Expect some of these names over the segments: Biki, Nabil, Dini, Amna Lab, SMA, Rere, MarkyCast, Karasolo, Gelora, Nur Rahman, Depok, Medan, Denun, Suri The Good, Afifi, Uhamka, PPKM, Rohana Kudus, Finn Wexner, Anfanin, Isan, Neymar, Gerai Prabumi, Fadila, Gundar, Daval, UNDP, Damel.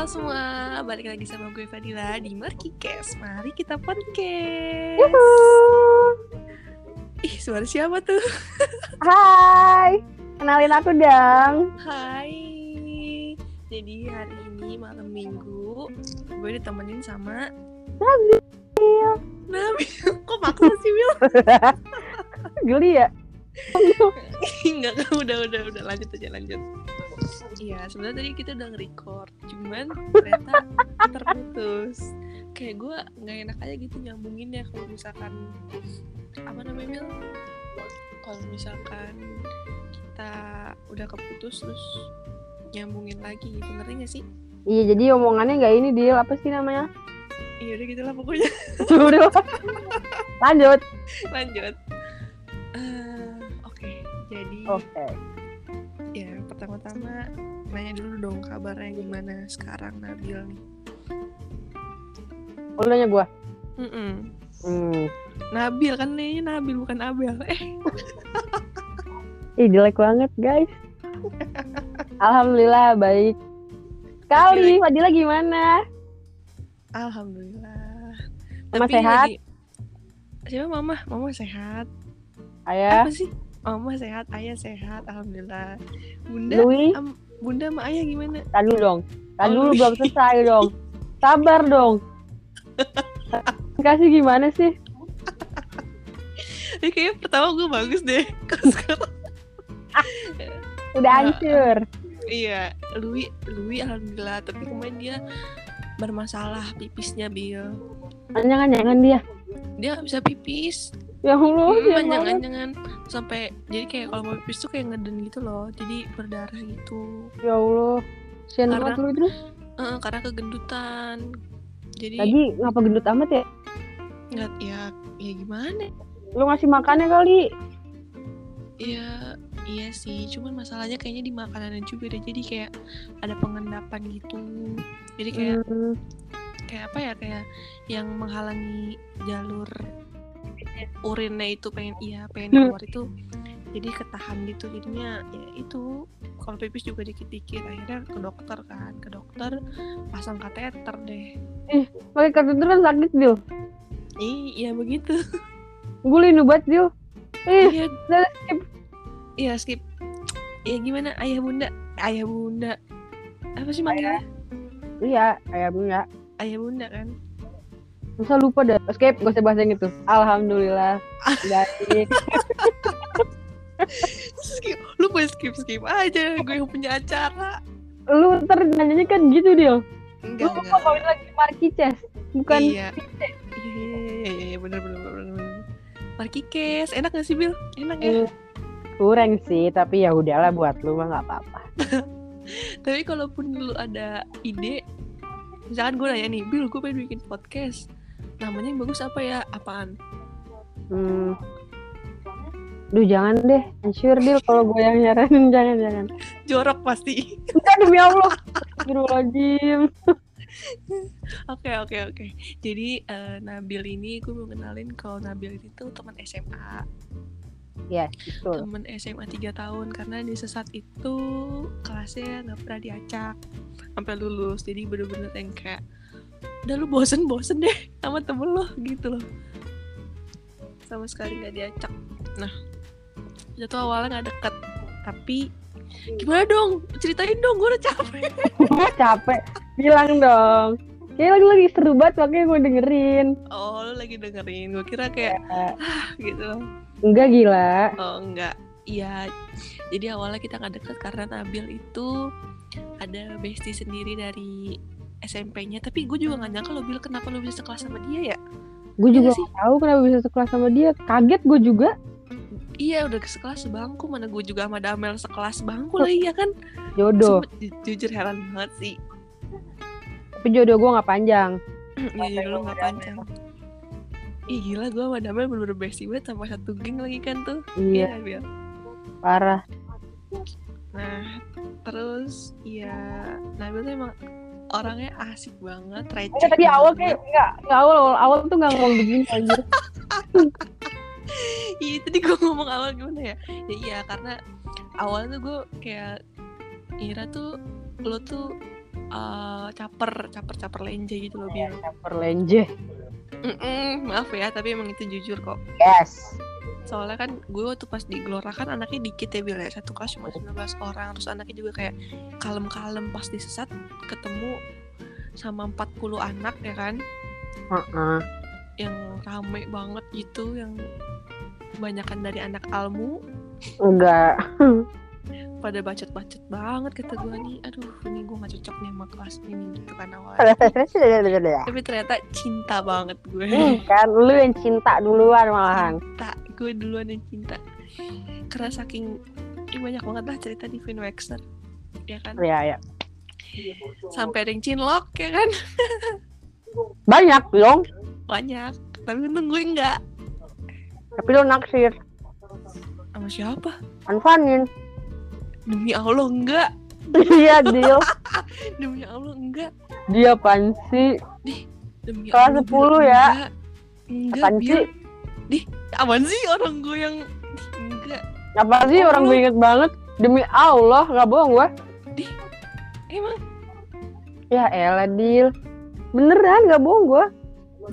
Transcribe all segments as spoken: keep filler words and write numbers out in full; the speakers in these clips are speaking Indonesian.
halo semua, balik lagi sama gue Fadila di MarkyCast. Mari kita podcast. Yuhuu. Ih, suara siapa tuh? Hai, kenalin aku dong. Hai. Jadi hari ini malam minggu gue ditemenin sama Nabil. Nabil, kok maksa sih Wil? Geli ya? Enggak, udah, udah, udah, lanjut aja, lanjut. Iya, sebenarnya tadi kita udah nge-record, cuman ternyata terputus. Kayak gue nggak enak aja gitu nyambungin ya kalau misalkan apa namanya, kalau misalkan kita udah keputus terus nyambungin lagi, gitu, ngerti nggak sih? Iya, jadi omongannya nggak ini deal apa sih namanya? Iya udah gitulah pokoknya. Udah. Lanjut. Lanjut. Uh, Oke, okay. jadi. Oke. Okay. Ya, pertama-tama nanya dulu dong kabarnya gimana sekarang Nabil nih. Oh, nanya gue? Mm-mm. Mm. Nabil, kan nanya Nabil bukan Abel. Eh. Ih, jelek banget guys. Alhamdulillah baik sekali. Fadila gimana? Alhamdulillah. Mama tapi sehat? Lagi... Siapa mama? Mama sehat. Ayah? Apa sih? Mama sehat, ayah sehat, alhamdulillah. Bunda, am, bunda sama ayah gimana? Tahan dulu dong, tahan dulu belum selesai dong. Sabar dong. Kasih gimana sih? Ini kayaknya pertama gue bagus deh. Udah hancur. Uh, iya, Lui, Lui alhamdulillah. Tapi kemarin dia bermasalah pipisnya Bil. Anjangan-anjangan dia. Dia nggak bisa pipis. Ya Allah, hmm, jangan-jangan sampai jadi kayak kalau mau pipis tuh kayak ngeden gitu loh, jadi berdarah gitu. Ya Allah, sian banget lu terus. Uh, karena kegendutan. Jadi tadi ngapa gendut amat ya? Nggak, ya, ya gimana? Lu ngasih makannya kali? Ya, iya sih. Cuman masalahnya kayaknya di makanannya juga deh. Jadi kayak ada pengendapan gitu. Jadi kayak hmm. kayak apa ya, kayak yang menghalangi jalur urinnya itu pengen iya pengen keluar itu, jadi ketahan gitu jadinya. Ya itu kalau pipis juga dikit-dikit, akhirnya ke dokter kan, ke dokter pasang kateter deh. Eh pakai kateter kan sakit Dil. Iya begitu. Gue linu banget Dil. Iya skip. Iya skip. Ya gimana ayah bunda? Ayah bunda. Apa sih manggilnya? Iya ayah bunda. Ayah bunda kan. Masa lupa dah, escape, gak usah bahas yang itu. Alhamdulillah, baik. Skip, lu boleh skip-skip aja, gue yang punya acara. Lu ntar nanyanya kan gitu, Dil. Enggak, lu kok kawin lagi MarkyCast, bukan iya. Pices. Iya, iya, iya, bener-bener. MarkyCast, enak gak sih, Bil? Enak ya? Kurang sih, tapi ya udahlah buat lu mah gak apa-apa. Tapi kalaupun lu ada ide, misalkan gue nanya nih, Bil, gue pengen bikin podcast, namanya yang bagus apa ya? Apaan? Hmm. Duh jangan deh, sure Bil kalau gue yang nyaranin jangan jangan. Jorok pasti. Enggak demi Allah. Astagfirullahaladzim. Oke oke oke. Jadi uh, Nabil ini gue mau kenalin kalau Nabil ini tuh teman S M A. Yes, betul. Teman S M A tiga tahun karena disesat itu kelasnya enggak pernah diacak sampai lulus. Jadi bener-bener yang kayak udah lu bosen-bosen deh sama temen lo gitu loh. Sama sekali enggak diacak. Nah, itu tuh awalnya enggak deket. Tapi gimana dong? Ceritain dong, gue udah capek. Capek. Bilang dong. Kayak lagi lagi seru banget makanya gue dengerin. Oh, lu lagi dengerin. Gue kira kayak ya. Ah, gitu loh. Enggak gila. Oh enggak. Iya. Jadi awalnya kita gak deket karena Nabil itu ada bestie sendiri dari S M P-nya. Tapi gue juga gak nyangka lo Bil, kenapa lo bisa sekelas sama dia ya. Gue juga gak tahu kenapa bisa sekelas sama dia. Kaget gue juga. Iya udah sekelas sebangku. Mana gue juga sama Damel sekelas sebangku lah. Iya kan. Jodoh. Ju- Jujur heran banget sih. Tapi jodoh gue gak panjang. Iya jodoh lo gak panjang. Ih gila, gue sama Damel bener-bener besti banget sampai satu geng lagi kan tuh. Iya yeah. Parah. Nah terus ya Nabil tuh emang orangnya asik banget. Receh tadi awal kayak enggak, enggak awal, awal awal tuh gak ngomong begini. Iya tadi gue ngomong awal gimana ya. Ya iya karena awal tuh gue kayak Ira tuh, lo tuh uh, caper caper caper lenje gitu loh, biar caper lenje. Mm-mm, maaf ya, tapi emang itu jujur kok. Yes. Soalnya kan gue waktu pas di Gelora kan anaknya dikit ya, bila satu kelas cuma sembilan belas orang. Terus anaknya juga kayak kalem-kalem, pas disesat ketemu sama empat puluh anak ya kan. Uh-uh. Yang rame banget gitu, yang kebanyakan dari anak almu. Enggak. Pada bacot-bacot banget, kata gue nih, aduh ini gue gak cocok nih sama kelas ini gitu kan awalnya. Tapi ternyata cinta banget gue. Hmm, kan lu yang cinta duluan malahan. Cinta, gue duluan yang cinta. Karena saking, ini eh, banyak banget lah cerita di Finn Wexner, ya kan? Iya, iya. Sampai ada yang cinlok, ya kan? Banyak dong. Banyak, tapi untung gue enggak. Tapi lu naksir. Sama siapa? Anfanin. Demi Allah enggak. Iya dia. Demi Allah enggak. Dia pansi. Dih, demi kelas sepuluh ya. Enggak. Pansi. Dih, apaan sih orang gue yang Dih, enggak. Apa sih orang gue inget banget. Demi Allah, enggak bohong gue. Dih. Emang. Ya elah, Dil. Beneran enggak bohong gue.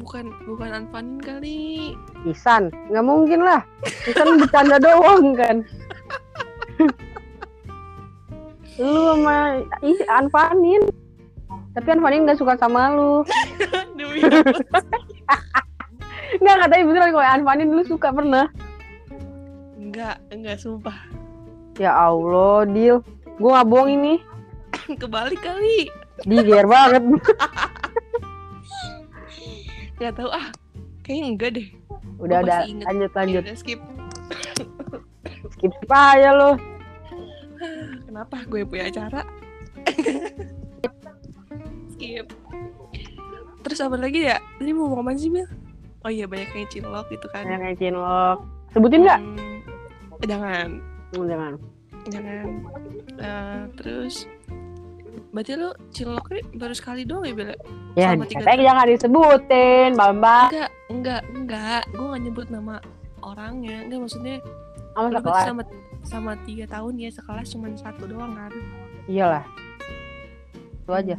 Bukan bukan Anfanin kali. Isan, enggak mungkin lah. Isan bercanda doang kan. Lu sama isi Anfanin. Tapi Anfanin gak suka sama lu. Demi apa? Enggak, katanya beneran kalau Anfanin lu suka pernah. Enggak, enggak sumpah. Ya Allah, Dil. Gue gak bohong ini. Kebalik kali. Diger banget. Gak tahu ah. Kayaknya enggak deh. Udah, udah. Lanjut, lanjut. Ya, udah skip. Skip aja lu. Kenapa gue punya acara? Skip. Terus apa lagi ya? Tadi mau ngomong sih, Mil? Oh iya, banyak yang cinlok gitu kan. Banyak yang cinlok. Sebutin gak? Hmm, jangan. Jangan. Jangan. Uh, terus, berarti lo cinloknya baru sekali doang ya, Bela? Ya, katanya jangan disebutin, Bamba. Enggak, enggak, enggak. Gue gak nyebut nama orangnya. Enggak, maksudnya sama sekelas. Sama, sama tiga tahun ya, sekelas cuma satu doang kan? Iyalah. Itu aja.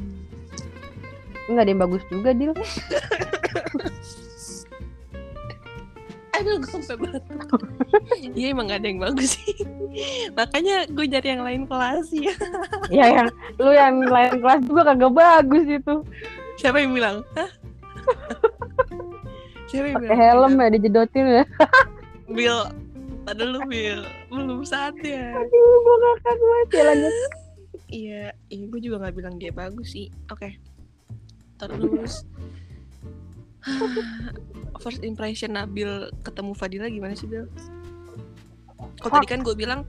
Enggak ada yang bagus juga, Dil. Aduh, gue sampai batuk. Iya, emang gak ada yang bagus sih. Makanya gue cari yang lain kelas ya. Iya, yang lu yang lain kelas juga kagak bagus itu. Siapa yang bilang? Siapa yang bilang? Pakai helm ya, dijedotin ya. Bil. Ada lu, Bil. Belum saatnya. Aduh, gue kakak gue. Ya, lanjut. Iya, iya gue juga gak bilang dia bagus sih. Oke. Okay. Terus. First impression Nabil ketemu Fadila gimana sih, Bil? Kalau oh, tadi kan gue bilang,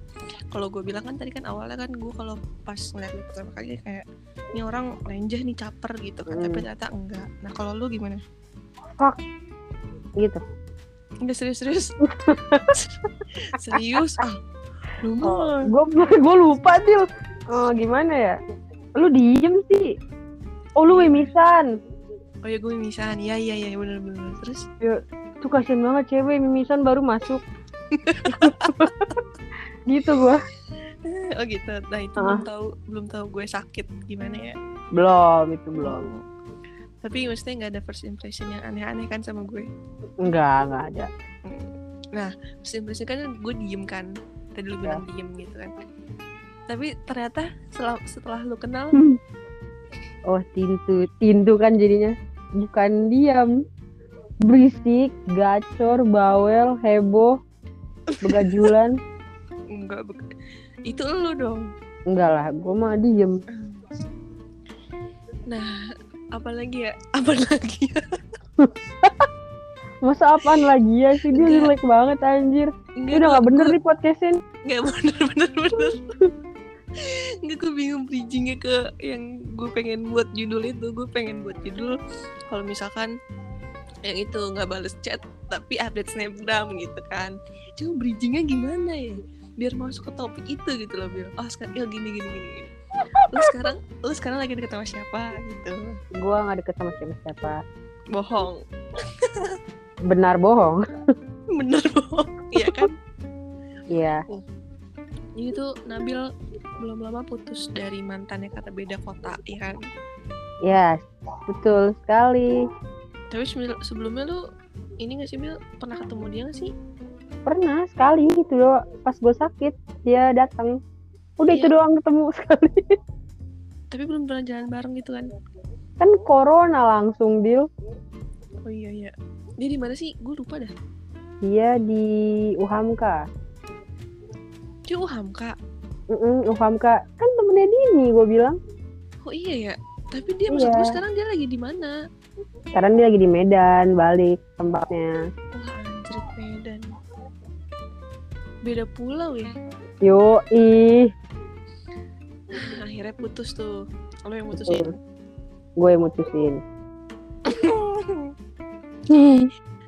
kalau gue bilang kan tadi kan awalnya kan gue kalau pas ngeliat lu pertama kali kayak, ini orang lenjah nih, caper gitu kan. Hmm. Tapi ternyata enggak. Nah, kalau lu gimana? Fuck. Gitu. Enggak serius-serius. Serius ah. Lupa. Gue gue lupa, Dil. Oh, gimana ya? Lu diem sih. Oh, lu mimisan. Oh ya, gue mimisan. Iya iya iya benar benar. Terus ya, tuh kasian banget cewek mimisan baru masuk. Gitu gue. Oh gitu. Nah, itu uh-huh. belum tahu belum tahu gue sakit gimana ya. Belum, itu belum. Tapi maksudnya nggak ada first impression yang aneh-aneh kan sama gue? Enggak, nggak ada. Nah, first impression kan gue diem kan, tadi lu bilang ya. Diem gitu kan. Tapi ternyata setelah, setelah lu kenal, oh tintu, tintu kan jadinya, bukan diam, berisik, gacor, bawel, heboh, begajulan. Enggak, be- itu lu dong. Enggak lah, gue mah diem. Nah. Apalagi ya? Apalagi ya? Masa apaan lagi ya sih? Dia jelek banget anjir. Enggak, udah gak bener nih podcastin. Gak bener, bener, bener. Enggak, gue bingung bridgingnya ke yang gue pengen buat judul itu. Gue pengen buat judul kalau misalkan yang itu gak bales chat tapi update snapgram gitu kan. Cuma bridgingnya gimana ya? Biar masuk ke topik itu gitu loh. Biar, oh sekarang ya gini, gini, gini, gini. Lu sekarang, lu sekarang lagi deket sama siapa gitu? Gua nggak deket sama siapa-siapa. Bohong. Benar bohong. Benar bohong, iya kan? Iya. Jadi tuh Nabil belum lama putus dari mantannya kata beda kota, ya kan? Ya, betul sekali. Tapi sebelumnya lu ini nggak sih Bil, pernah ketemu dia nggak sih? Pernah sekali gitu loh, pas gue sakit dia datang. Udah iya. Itu doang ketemu sekali. Tapi belum pernah jalan bareng gitu kan? Kan corona langsung Bil. Oh iya iya. Dia di mana sih? Gue lupa dah. Dia di Uhamka. Dia Uhamka? Mm-mm, Uhamka. Kan temennya Dini gue bilang. Oh iya ya. Tapi dia iya. Maksud gue sekarang dia lagi di mana? Sekarang dia lagi di Medan, balik tempatnya. Wah anjrit, Medan. Beda pulau ya? Yoi. Akhirnya putus tuh. Lo yang mutusin? Gue yang mutusin.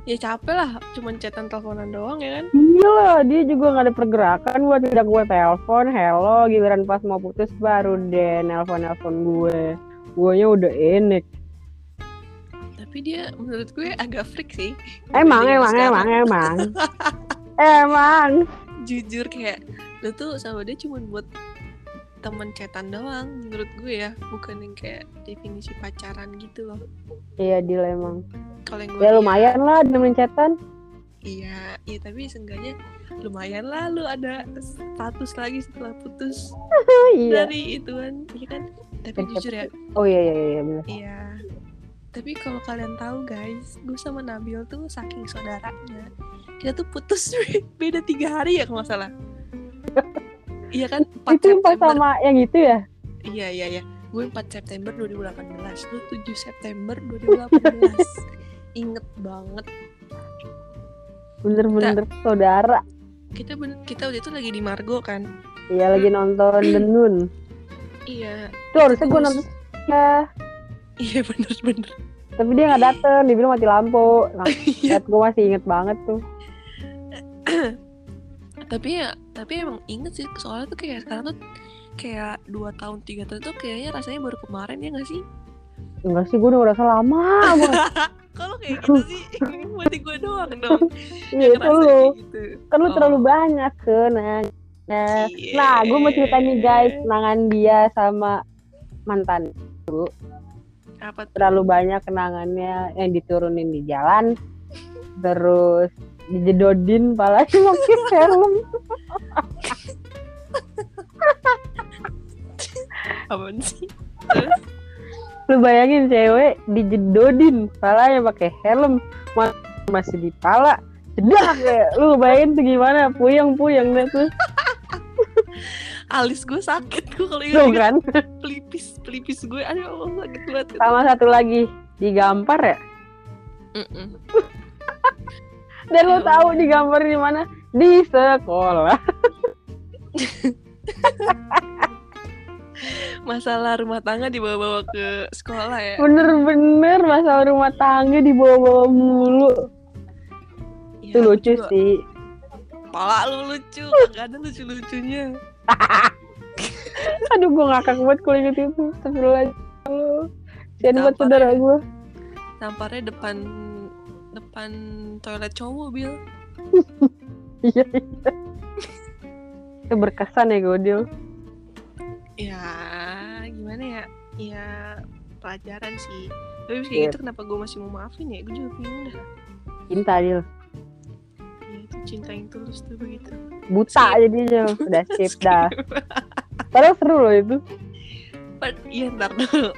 Ya capek lah, cuman chatan teleponan doang ya kan? Iya, dia juga gak ada pergerakan buat tidak gue telepon, hello, giliran pas mau putus baru deh nelpon-nelpon gue. Guenya udah enek. Tapi dia menurut gue agak freak sih. Emang, emang, emang, emang, emang. Jujur kayak, lu tuh sama dia cuman buat temen chatan doang menurut gue ya. Bukan yang kayak definisi pacaran gitu loh. Iya, deal emang. Ya lumayan ya, lah nemenin chatan. Iya, iya tapi seenggaknya lumayan lah lu ada status lagi setelah putus. Iya. Dari ituan, iya kan? Tapi Percep. Jujur ya. Oh iya iya iya benar. Iya. Tapi kalau kalian tahu guys, gue sama Nabil tuh saking saudaranya, kita tuh putus beda tiga hari ya kalau nggak salah. Iya kan? Itu yang sama yang itu ya? Iya iya iya. Gue empat September dua ribu delapan belas, lu tujuh September dua ribu delapan belas. Inget banget. Bener-bener kita, saudara. Kita bener, kita waktu itu lagi di Margo kan? Iya, lagi nonton Denun. Iya. Tuh harusnya gue nonton. Ya. Iya bener-bener. Tapi dia nggak dateng, dia bilang mati lampu. Nah, gue masih inget banget tuh. Tapi ya, tapi emang inget sih soalnya tuh kayak sekarang tuh. Kayak dua tahun, tiga tahun itu kayaknya rasanya baru kemarin ya gak sih? Enggak sih, gue udah ngerasa lama banget. Kalau kayak gitu sih, mati gue doang dong. Iya itu lu, gitu. Kan lu oh. terlalu banyak kenangan. Nah, yeah. nah gue mau cerita nih guys, kenangan dia sama mantan itu. Apa tuh? Terlalu banyak kenangannya yang diturunin di jalan. Terus dijedodin palanya mungkin film. Apaan sih? Lu bayangin cewek dijedodin palanya pakai helm, masih di pala jedak ya. Lu bayangin tuh gimana, puyeng-puyeng deh tuh. Alis gue sakit gue kalau ingat kan? pelipis pelipis gue aduh Allah, sakit banget. Sama satu lagi digampar ya. Dan lu tahu digampar di mana? Di sekolah. Masalah rumah tangga dibawa-bawa ke sekolah ya. Bener-bener masalah rumah tangga dibawa-bawa mulu ya. Itu lucu juga. Sih pala lu lucu. Gak ada lucu-lucunya. Aduh gue ngakak buat kulit itu. Sebelum lu jangan buat saudara gue. Tamparnya depan depan toilet cowok Bil. Iya. Itu berkesan ya Godil. Ya gimana ya, ya pelajaran sih. Tapi kayak yeah. gitu kenapa gue masih mau maafin ya, gue juga bingung dah. Cinta Dil. Ya itu cinta yang tulus tuh begitu. Buta skip. Jadinya udah sip dah. Padahal seru loh itu. Iya ntar dulu.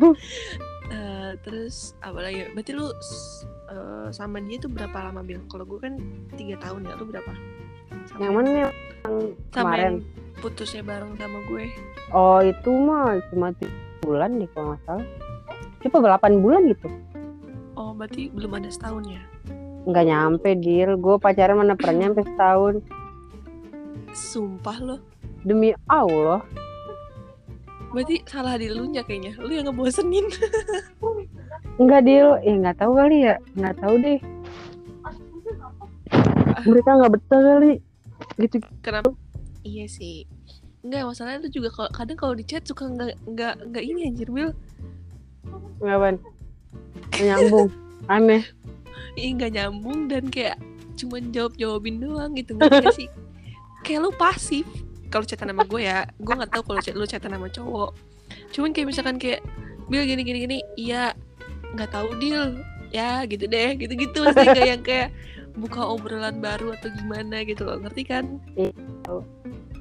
uh, Terus apalagi, berarti lu uh, sama dia tuh berapa lama Bil? Kalau gue kan tiga tahun ya, lu berapa? Sama yang mana yang kemarin? Yang putusnya bareng sama gue. Oh itu mah cuma tujuh bulan deh kalau gak salah. Coba delapan bulan gitu. Oh berarti belum ada setahun ya? Gak nyampe Dil. Gue pacaran mana pernah nyampe setahun. Sumpah lo. Demi Allah. Berarti salah dilunya kayaknya. Lu yang ngebosenin. Enggak Dil. Eh gak tahu kali ya. Gak tahu deh. Mereka gak betah kali. Gitu. Kenapa? Iya sih. Enggak, masalahnya itu juga kalau kadang kalau di chat suka enggak enggak enggak ini anjir, Bil. Enggak ban. Nyambung. Aneh. Iya, enggak nyambung dan kayak cuman jawab-jawabin doang gitu. Enggak sih. kayak lu pasif kalau chatan sama gue ya. Gue nggak tahu kalau lu chatan sama cowok. Cuman kayak misalkan kayak Bil gini gini gini, iya nggak tahu Dil ya gitu deh, gitu gitu sih kayak yang kayak buka obrolan baru atau gimana gitu loh, ngerti kan?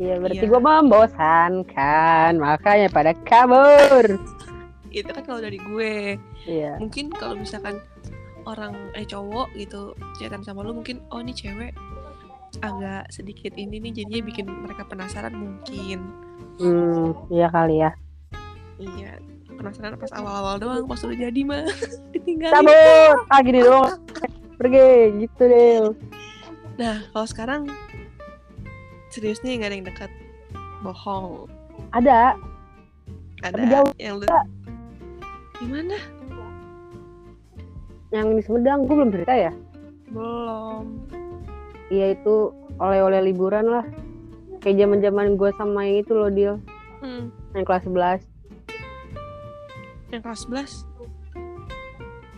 Iya berarti ya. Gue membosankan, makanya pada kabur. Itu kan kalau dari gue. Iya. Mungkin kalau misalkan orang eh cowok gitu chatan sama lu mungkin oh ini cewek agak sedikit ini nih jadinya bikin mereka penasaran mungkin. Hmm, iya kali ya. Iya, penasaran pas awal-awal doang, pas udah jadi mah ditinggalin. Cabut, ah gini doang. Pergi gitu deh. Nah, kalau sekarang serius nih enggak ada yang dekat. Bohong. Ada. Ada tapi jauh. Yang lu di mana? Yang di Sumedang gue belum cerita ya? Belum. Iya itu oleh-oleh liburan lah. Kayak zaman-zaman gue sama yang itu loh, Dil. Hmm. Yang kelas sebelas. Yang kelas sebelas?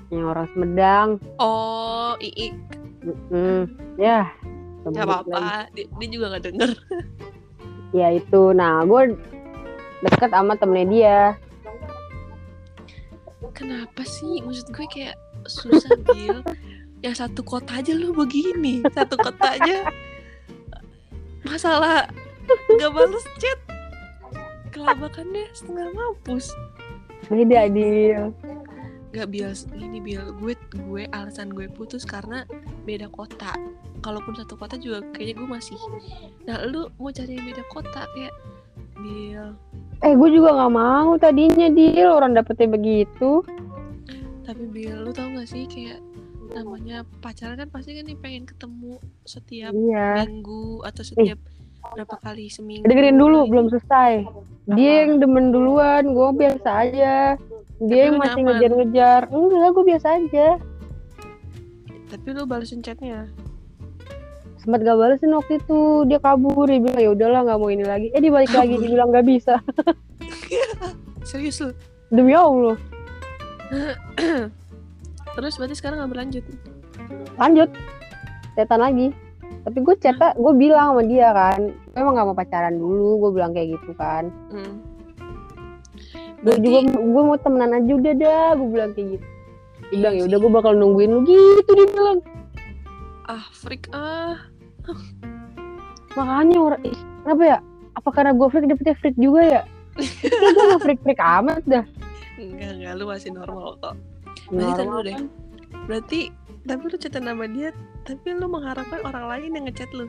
Yang orang Sumedang. Oh, Iik. Mm-hmm. Ya. Gak apa-apa, dia, dia juga gak denger. Ya itu, nah gue deket sama temennya dia. Kenapa sih? Maksud gue kayak susah, Gil. Yang satu kota aja lu begini. Satu kota aja masalah gak bales chat, kelabakannya setengah mampus. Beda, Dil. Gak bias ini Bil, gue gue alasan gue putus karena beda kota. Kalaupun satu kota juga kayaknya gue masih. Nah lu mau cari yang beda kota kayak Bil. Eh gue juga nggak mau tadinya Dil, orang dapetnya begitu. Tapi Bil lu tau nggak sih kayak namanya pacaran kan pasti kan nih pengen ketemu setiap iya. minggu atau setiap eh. berapa kali seminggu. Dengerin dulu belum selesai. Dia yang demen duluan, gue biasa aja. Dia yang masih ngejar-ngejar. Enggak, gue biasa aja. Tapi lu balesin chatnya? Sempet gak balesin waktu itu. Dia kabur, dia bilang yaudahlah gak mau ini lagi. Eh dia balik kabur lagi, dia bilang gak bisa. Serius lu? Demi Allah. Terus berarti sekarang gak berlanjut? Lanjut chatan lagi. Tapi gue chat, gue bilang sama dia kan gue emang gak mau pacaran dulu, gue bilang kayak gitu kan. Hmm. Gue juga gue mau temenan aja udah dah, gue bilang kayak gitu. Dia bilang ya udah gue bakal nungguin lu gitu dia bilang. Ah freak ah. Makanya orang ih, kenapa ya? Apa karena gue freak dapetnya freak juga ya? Gue nggak freak-freak amat dah. Enggak enggak lu masih normal kok. Berarti lu deh. Berarti tapi lu chatan sama dia, tapi lu mengharapkan orang lain yang ngechat lu.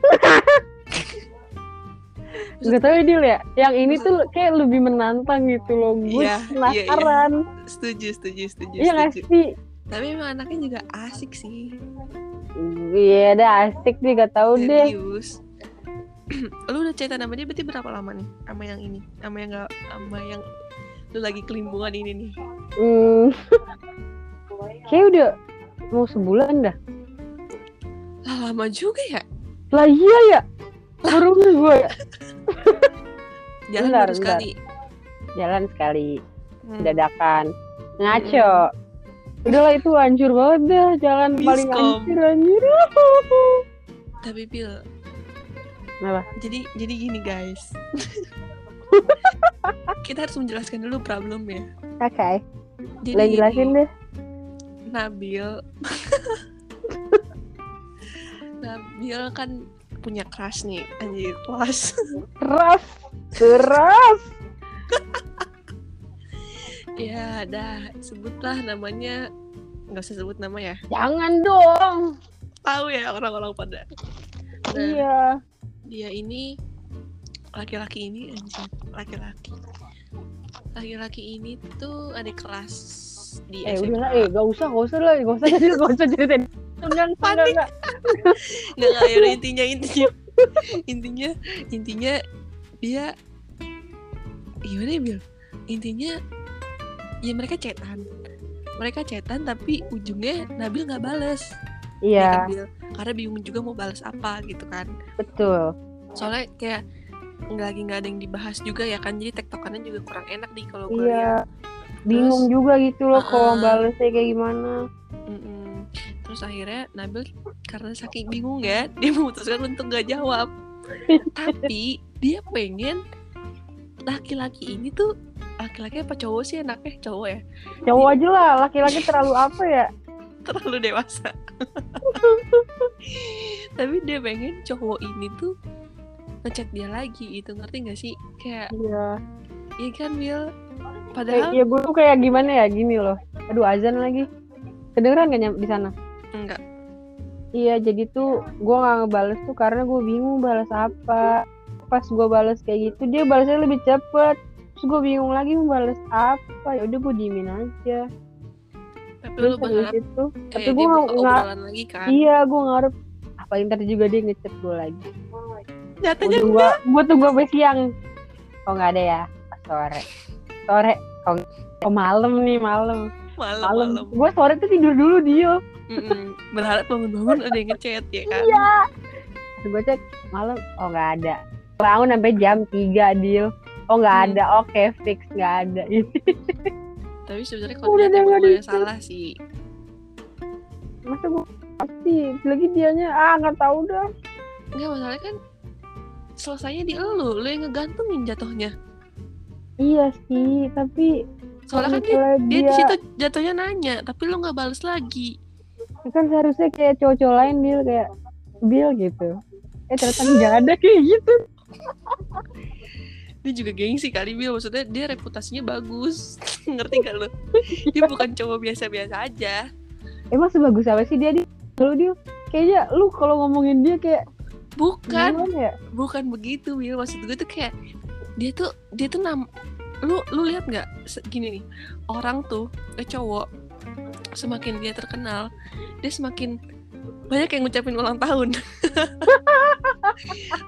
Gak tau ya Dil ya, yang ini tuh kayak lebih menantang gitu loh. Gue yeah, penasaran yeah, yeah. Setuju, setuju, setuju. Iya gak sih? Tapi emang anaknya juga asik sih. Iya dah asik sih, gak tau deh. Serius. Lu udah cerita sama dia berarti berapa lama nih? Sama yang ini, sama yang gak, sama yang lu lagi kelimbungan ini nih. Hmm. Kayak udah mau sebulan dah. Lah lama juga ya? Lah iya ya? Burung gue ya. Jalan bentar, baru sekali bentar. Jalan sekali hmm. Dadakan ngaco hmm. Udah lah itu hancur banget dah. Jalan Biskom. Paling hancur hancur. Tapi Pil kenapa? Jadi, jadi gini guys. Kita harus menjelaskan dulu problemnya. Oke okay. Boleh jelasin deh Nabil. Nabil kan punya crush nih, anjir kelas. Keras, keras. Ya, dah sebutlah namanya, nggak usah sebut nama ya. Jangan dong. Tahu ya orang-orang pada. Nah, iya. Dia ini laki-laki ini anjir, laki-laki. Laki-laki ini tuh adik kelas di eh, S M A. Eh udah lah, eh nggak usah, nggak usah lah, nggak usah jadi, nggak usah ceritain. Enggak, enggak, enggak. Enggak, enggak, intinya, intinya. Intinya, intinya dia gimana ya, Bil? Intinya ya mereka chatan. Mereka chatan tapi ujungnya Nabil enggak balas. Iya. Yeah. Karena bingung juga mau balas apa gitu kan. Betul. Soalnya kayak enggak lagi enggak ada yang dibahas juga ya kan. Jadi tektokannya juga kurang enak nih kalau gue yeah. lihat. Bingung juga gitu loh uh-uh. kalau balasnya kayak gimana. Mm-mm. Terus akhirnya Nabil karena saking bingung ya, dia memutuskan untuk gak jawab. Tapi dia pengen laki-laki ini tuh, laki-laki apa cowok sih enaknya? Cowok ya? Cowok aja lah, laki-laki terlalu apa ya? Terlalu dewasa. Tapi dia pengen cowok ini tuh ngechat dia lagi itu, ngerti gak sih? Kayak iya. Iya kan, Will? Padahal ya, ya gue tuh kayak gimana ya, gini loh. Aduh, azan lagi. Kedengeran gak nyam- di sana? Enggak. Iya, jadi tuh gue gak ngebales tuh karena gue bingung balas apa. Pas gue balas kayak gitu, dia balasnya lebih cepet. Terus gue bingung lagi mau balas apa. Ya udah gue diemin aja. Tapi lu berharap itu, tapi gue nggak, iya gue ngarep apa ntar juga dia ngechat gue lagi. Nyatanya gue, gue tuh gue siang, oh nggak ada ya, pas sore, sore, oh, oh malam nih malam, malam, malam. malam. Gue sore tuh tidur dulu dia. Berharap bangun-bangun ada yang ngechat ya kan? Iya. Gue cek malam, oh nggak ada. Bangun sampai jam tiga dia, oh nggak hmm. ada, oke okay, fix nggak ada. Tapi sebenarnya koordinatnya oh, gue yang salah sih. Masa gue pasti lagi dianya ah nggak tahu dah. Nggak, masalahnya kan selesainya di elu, lu yang ngegantungin jatuhnya. Iya sih, tapi soalnya kan dia, dia di situ jatuhnya nanya, tapi lu nggak balas lagi. Kan seharusnya kayak cowok-cowok lain Bil, kayak Bil gitu. Eh ternyata nggak ada kayak gitu. Dia juga gengsi kali Bil, maksudnya dia reputasinya bagus. Ngerti gak lo? Dia bukan cowok biasa-biasa aja. Emang sebagus apa sih dia? Kalau dia kayaknya lu kalau ngomongin dia kayak bukan ya? Bukan begitu Bil, maksud gue tuh kayak dia tuh dia tuh nam lu lu lihat nggak gini nih, orang tuh eh, cowok semakin dia terkenal dia semakin banyak yang ngucapin ulang tahun.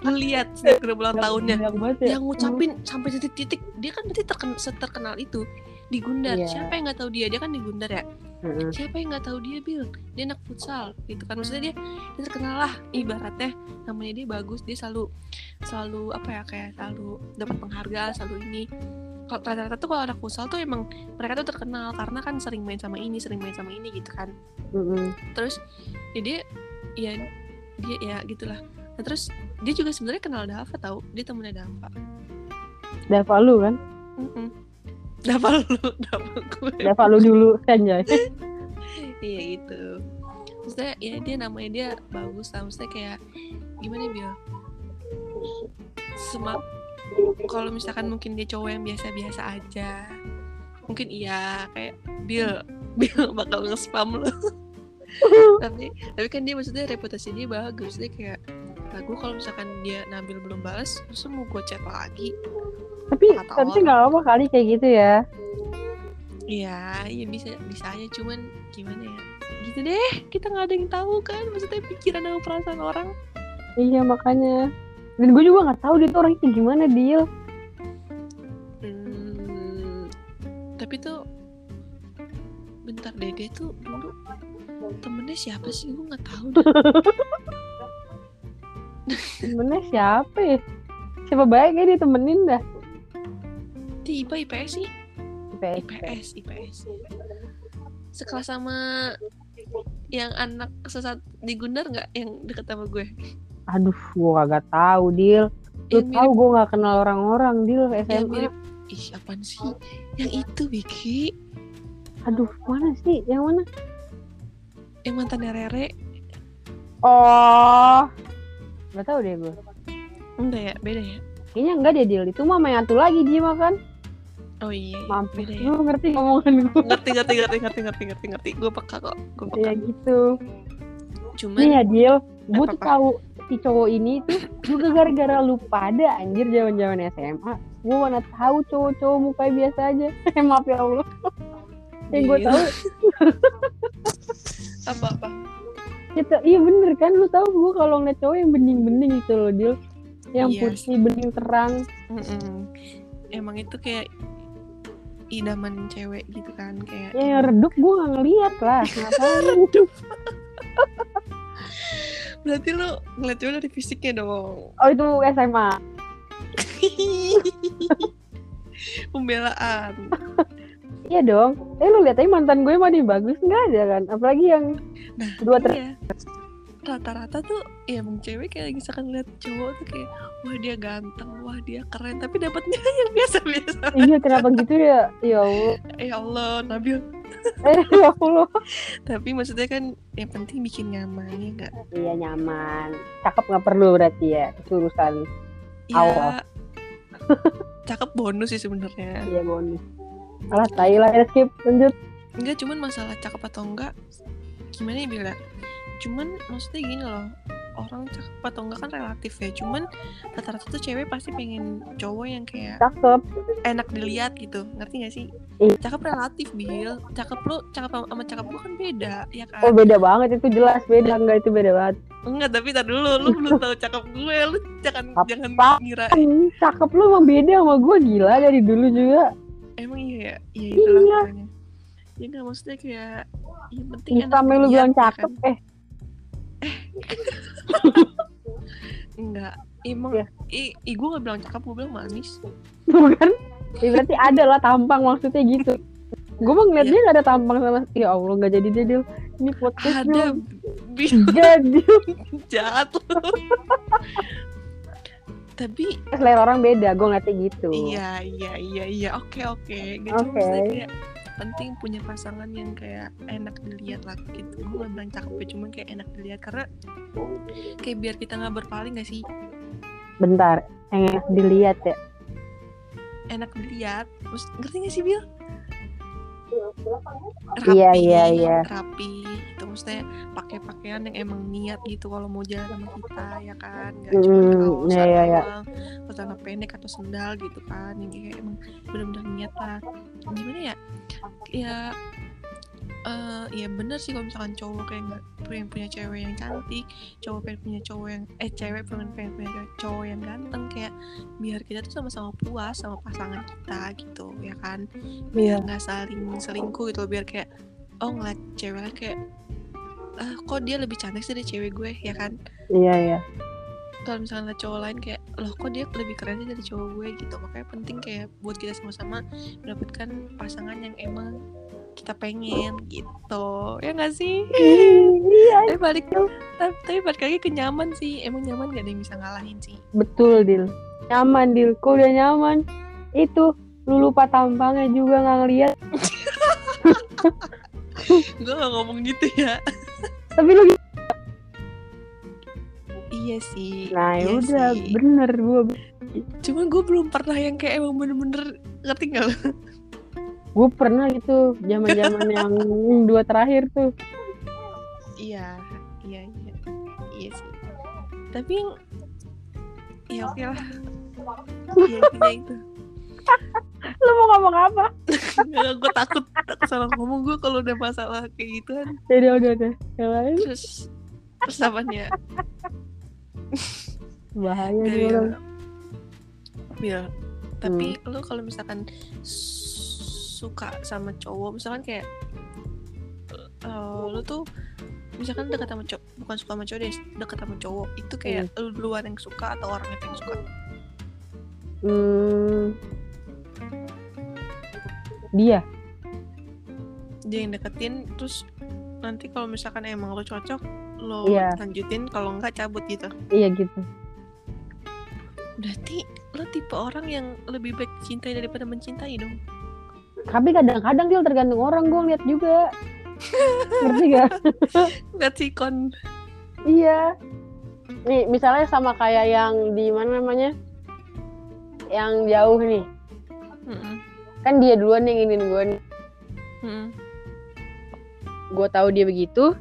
Lu lihat setiap ulang tahunnya yang ngucapin sampai titik-titik. Dia kan berarti terken- terkenal itu di Gundar. Yeah. Siapa yang nggak tahu dia? Dia kan di Gundar ya. Mm-hmm. Siapa yang nggak tahu dia Bil? Dia anak futsal gitu kan. Maksudnya dia, dia terkenal lah ibaratnya. Namanya dia bagus. Dia selalu selalu apa ya kayak selalu dapat penghargaan, selalu ini. Kalau rata-rata tuh kalau anak futsal tuh emang mereka tuh terkenal karena kan sering main sama ini, sering main sama ini gitu kan. Mm-hmm. Terus jadi ya, ya dia ya gitulah. Nah, terus dia juga sebenarnya kenal Daval tau, dia temennya Daval. Daval lu kan? Mm-mm. Daval lu, Daval gue. Daval lu dulu kan ya. Iya gitu. Maksudnya ya dia namanya dia bagus lah. Maksudnya kayak gimana Bil? Semak kalau misalkan mungkin dia cowok yang biasa-biasa aja, mungkin iya kayak Bil, Bil bakal nge-spam lu. tapi tapi kan dia maksudnya reputasi dia bagus, dia kayak nah, gue kalau misalkan dia Nabil belum balas, terus mau gue chat lagi. Tapi tapi nggak apa kali kayak gitu ya? Iya, ya bisa bisa aja, cuman gimana ya? Gitu deh, kita nggak ada yang tahu kan, maksudnya pikiran atau perasaan orang. Iya makanya. Dan gue juga nggak tahu dia tuh orangnya gimana Dil. Hmm, tapi tuh bentar deh, dia tuh dulu temennya siapa sih? Gue nggak tahu. Temennya siapa ya? Siapa baik ya ditemenin dah? Di I P A I P S sih? I P S I P S sekelas sama yang anak sesat di Gundar gak? Yang deket sama gue? Aduh, gue kagak tahu Dil. Lu tau gue gak kenal orang-orang Dil S M A. Ih, apaan sih? Yang itu Biki. Aduh, mana sih? Yang mana? Yang mantannya Rere. Oh nggak tahu deh gue. Enggak ya, beda ya. Kayaknya enggak deh Dil, itu mah main atu lagi dia makan. Oh iya, mampu beda ya. Lu ngerti ngomongan gue. Ngerti, ngerti, ngerti, ngerti, ngerti, ngerti, ngerti. Gue peka kok, gue peka. Iya gitu. Cuman nih ya Dil, gue tuh tahu si cowok ini tuh juga gara-gara lu pada anjir zaman-zaman S M A. Gue mana tahu cowok-cowok mukanya biasa aja. Maaf ya Allah. Yang gue tahu apa-apa. Gitu. Iya bener kan, lu tau gue kalau ngeliat cowok yang bening-bening gitu loh Dil. Yang yes. Putih, bening, terang. Mm-mm. Emang itu kayak idaman cewek gitu kan kayak. Ya yang redup gue gak ngeliat lah. Redup. Berarti lu ngeliat cowok dari fisiknya dong. Oh itu S M A. Pembelaan. Iya dong. Eh lu lihat aja mantan gue mah dia bagus gak ada kan. Apalagi yang nah, dua ter. Iya. rata-rata tuh ya emang cewek kayak misalkan lihat cowok tuh kayak wah dia ganteng, wah dia keren, tapi dapatnya yang biasa-biasa. Iya kenapa gitu ya? Ya Allah. Ya Allah, Nabil. Ya Allah. Tapi maksudnya kan yang penting bikin nyaman ya enggak? Iya nyaman. Cakep nggak perlu berarti ya kesurusan ya, awal. Cakep bonus sih sebenarnya. Iya bonus. Alah tai lah, skip lanjut. Enggak, cuman masalah cakep atau enggak gimana ya bilang, cuman maksudnya gini loh, orang cakep atau enggak kan relatif ya, cuman rata-rata tuh cewek pasti pengen cowok yang kayak cakep, enak dilihat gitu, ngerti gak sih? I. Cakep relatif, Bil. Cakep lo, cakep sama cakep gue kan beda ya kan? Oh beda banget, itu jelas beda, enggak itu beda banget. Enggak, tapi tar dulu, lu belum tahu cakep gue, lu jangan apa? Jangan ngirain cakep lu emang beda sama gue, gila dari dulu juga. Emang iya ya? Iya itulah iya. Makanya ya nggak, maksudnya kayak yang penting sampai lu bilang cakep kan? eh eh nggak emang ya. i i gue nggak bilang cakep, gue bilang manis bukan ya, berarti ada lah tampang maksudnya gitu. Gue mah ngeliat ya. Dia nggak ada tampang sama, ya Allah nggak jadi dia deal ini podcast ada jadi jahat lu. Tapi selera orang beda, gue ngerti gitu. Iya iya iya iya oke oke gitu, maksudnya kayak penting punya pasangan yang kayak enak dilihat lah gitu. Gue gak bilang cakep ya, cuman kayak enak dilihat, karena kayak biar kita gak berpaling gak sih? Bentar, enak dilihat ya? Enak dilihat? Terus, ngerti gak sih Bil? Rapi, iya, iya, iya. Rapi gitu, maksudnya pakai pakaian yang emang niat gitu kalau mau jalan sama kita ya kan, nggak mm, cuma kaos iya, iya, iya. Celana pendek atau sendal gitu kan, yang kayak emang benar-benar niat lah. Gimana ya? Ya, uh, ya benar sih kalau misalkan cowok kayak nggak pengen punya cewek yang cantik, cowok pengen punya cowok yang eh cewek pengen pengen punya cowok yang ganteng, kayak biar kita tuh sama-sama puas sama pasangan kita gitu ya kan, biar nggak yeah. saling selingkuh gitu, biar kayak oh ngeliat cewek kayak ah kok dia lebih cantik sih dari cewek gue ya kan. Iya yeah, iya yeah. Kalau misalnya cowok lain kayak loh kok dia lebih keren sih dari cowok gue gitu. Makanya penting kayak buat kita sama-sama mendapatkan pasangan yang emang kita pengen gitu, ya nggak sih? Iya. Tapi balik tapi balik lagi ke nyaman sih, emang nyaman gak ada yang bisa ngalahin sih. Betul Dil, nyaman Dil, kok udah nyaman itu lu lupa tampangnya juga, nggak ngeliat. Gue nggak ngomong gitu ya. Tapi lu gitu. Iya sih. Nah iya udah sih. Bener gue. Cuman gue belum pernah yang kayak emang bener-bener, ngerti nggak lo? Gue pernah gitu zaman-zaman yang dua terakhir tuh. Iya, iya, iya, iya sih. Tapi yang, ya oke lah. Iya intinya itu. Lu mau ngomong apa? Nggak, gue takut, takut salah ngomong gue kalau udah masalah kayak gitu kan. Jadi udah udah. Yang lain. Terus, terus apanya? Bahaya juga. Iya. Tapi hmm. lu kalau misalkan suka sama cowok, misalkan kayak uh, lu tuh misalkan dekat sama cowok, bukan suka sama cowok deh, dekat sama cowok itu kayak hmm. lu duluan yang suka atau orangnya yang suka? Hmm. Dia dia yang deketin, terus nanti kalau misalkan emang lu cocok lu yeah. lanjutin, kalau enggak cabut gitu. Iya gitu. Berarti lu tipe orang yang lebih baik cintai daripada mencintai dong. Tapi kadang-kadang dia tergantung orang, gue ngeliat juga. Ngerti gak? Ngeliat sikon. Iya. Nih misalnya sama kayak yang di mana namanya, yang jauh nih. Mm-mm. Kan dia duluan yang ingin gue nih. Gue tahu dia begitu.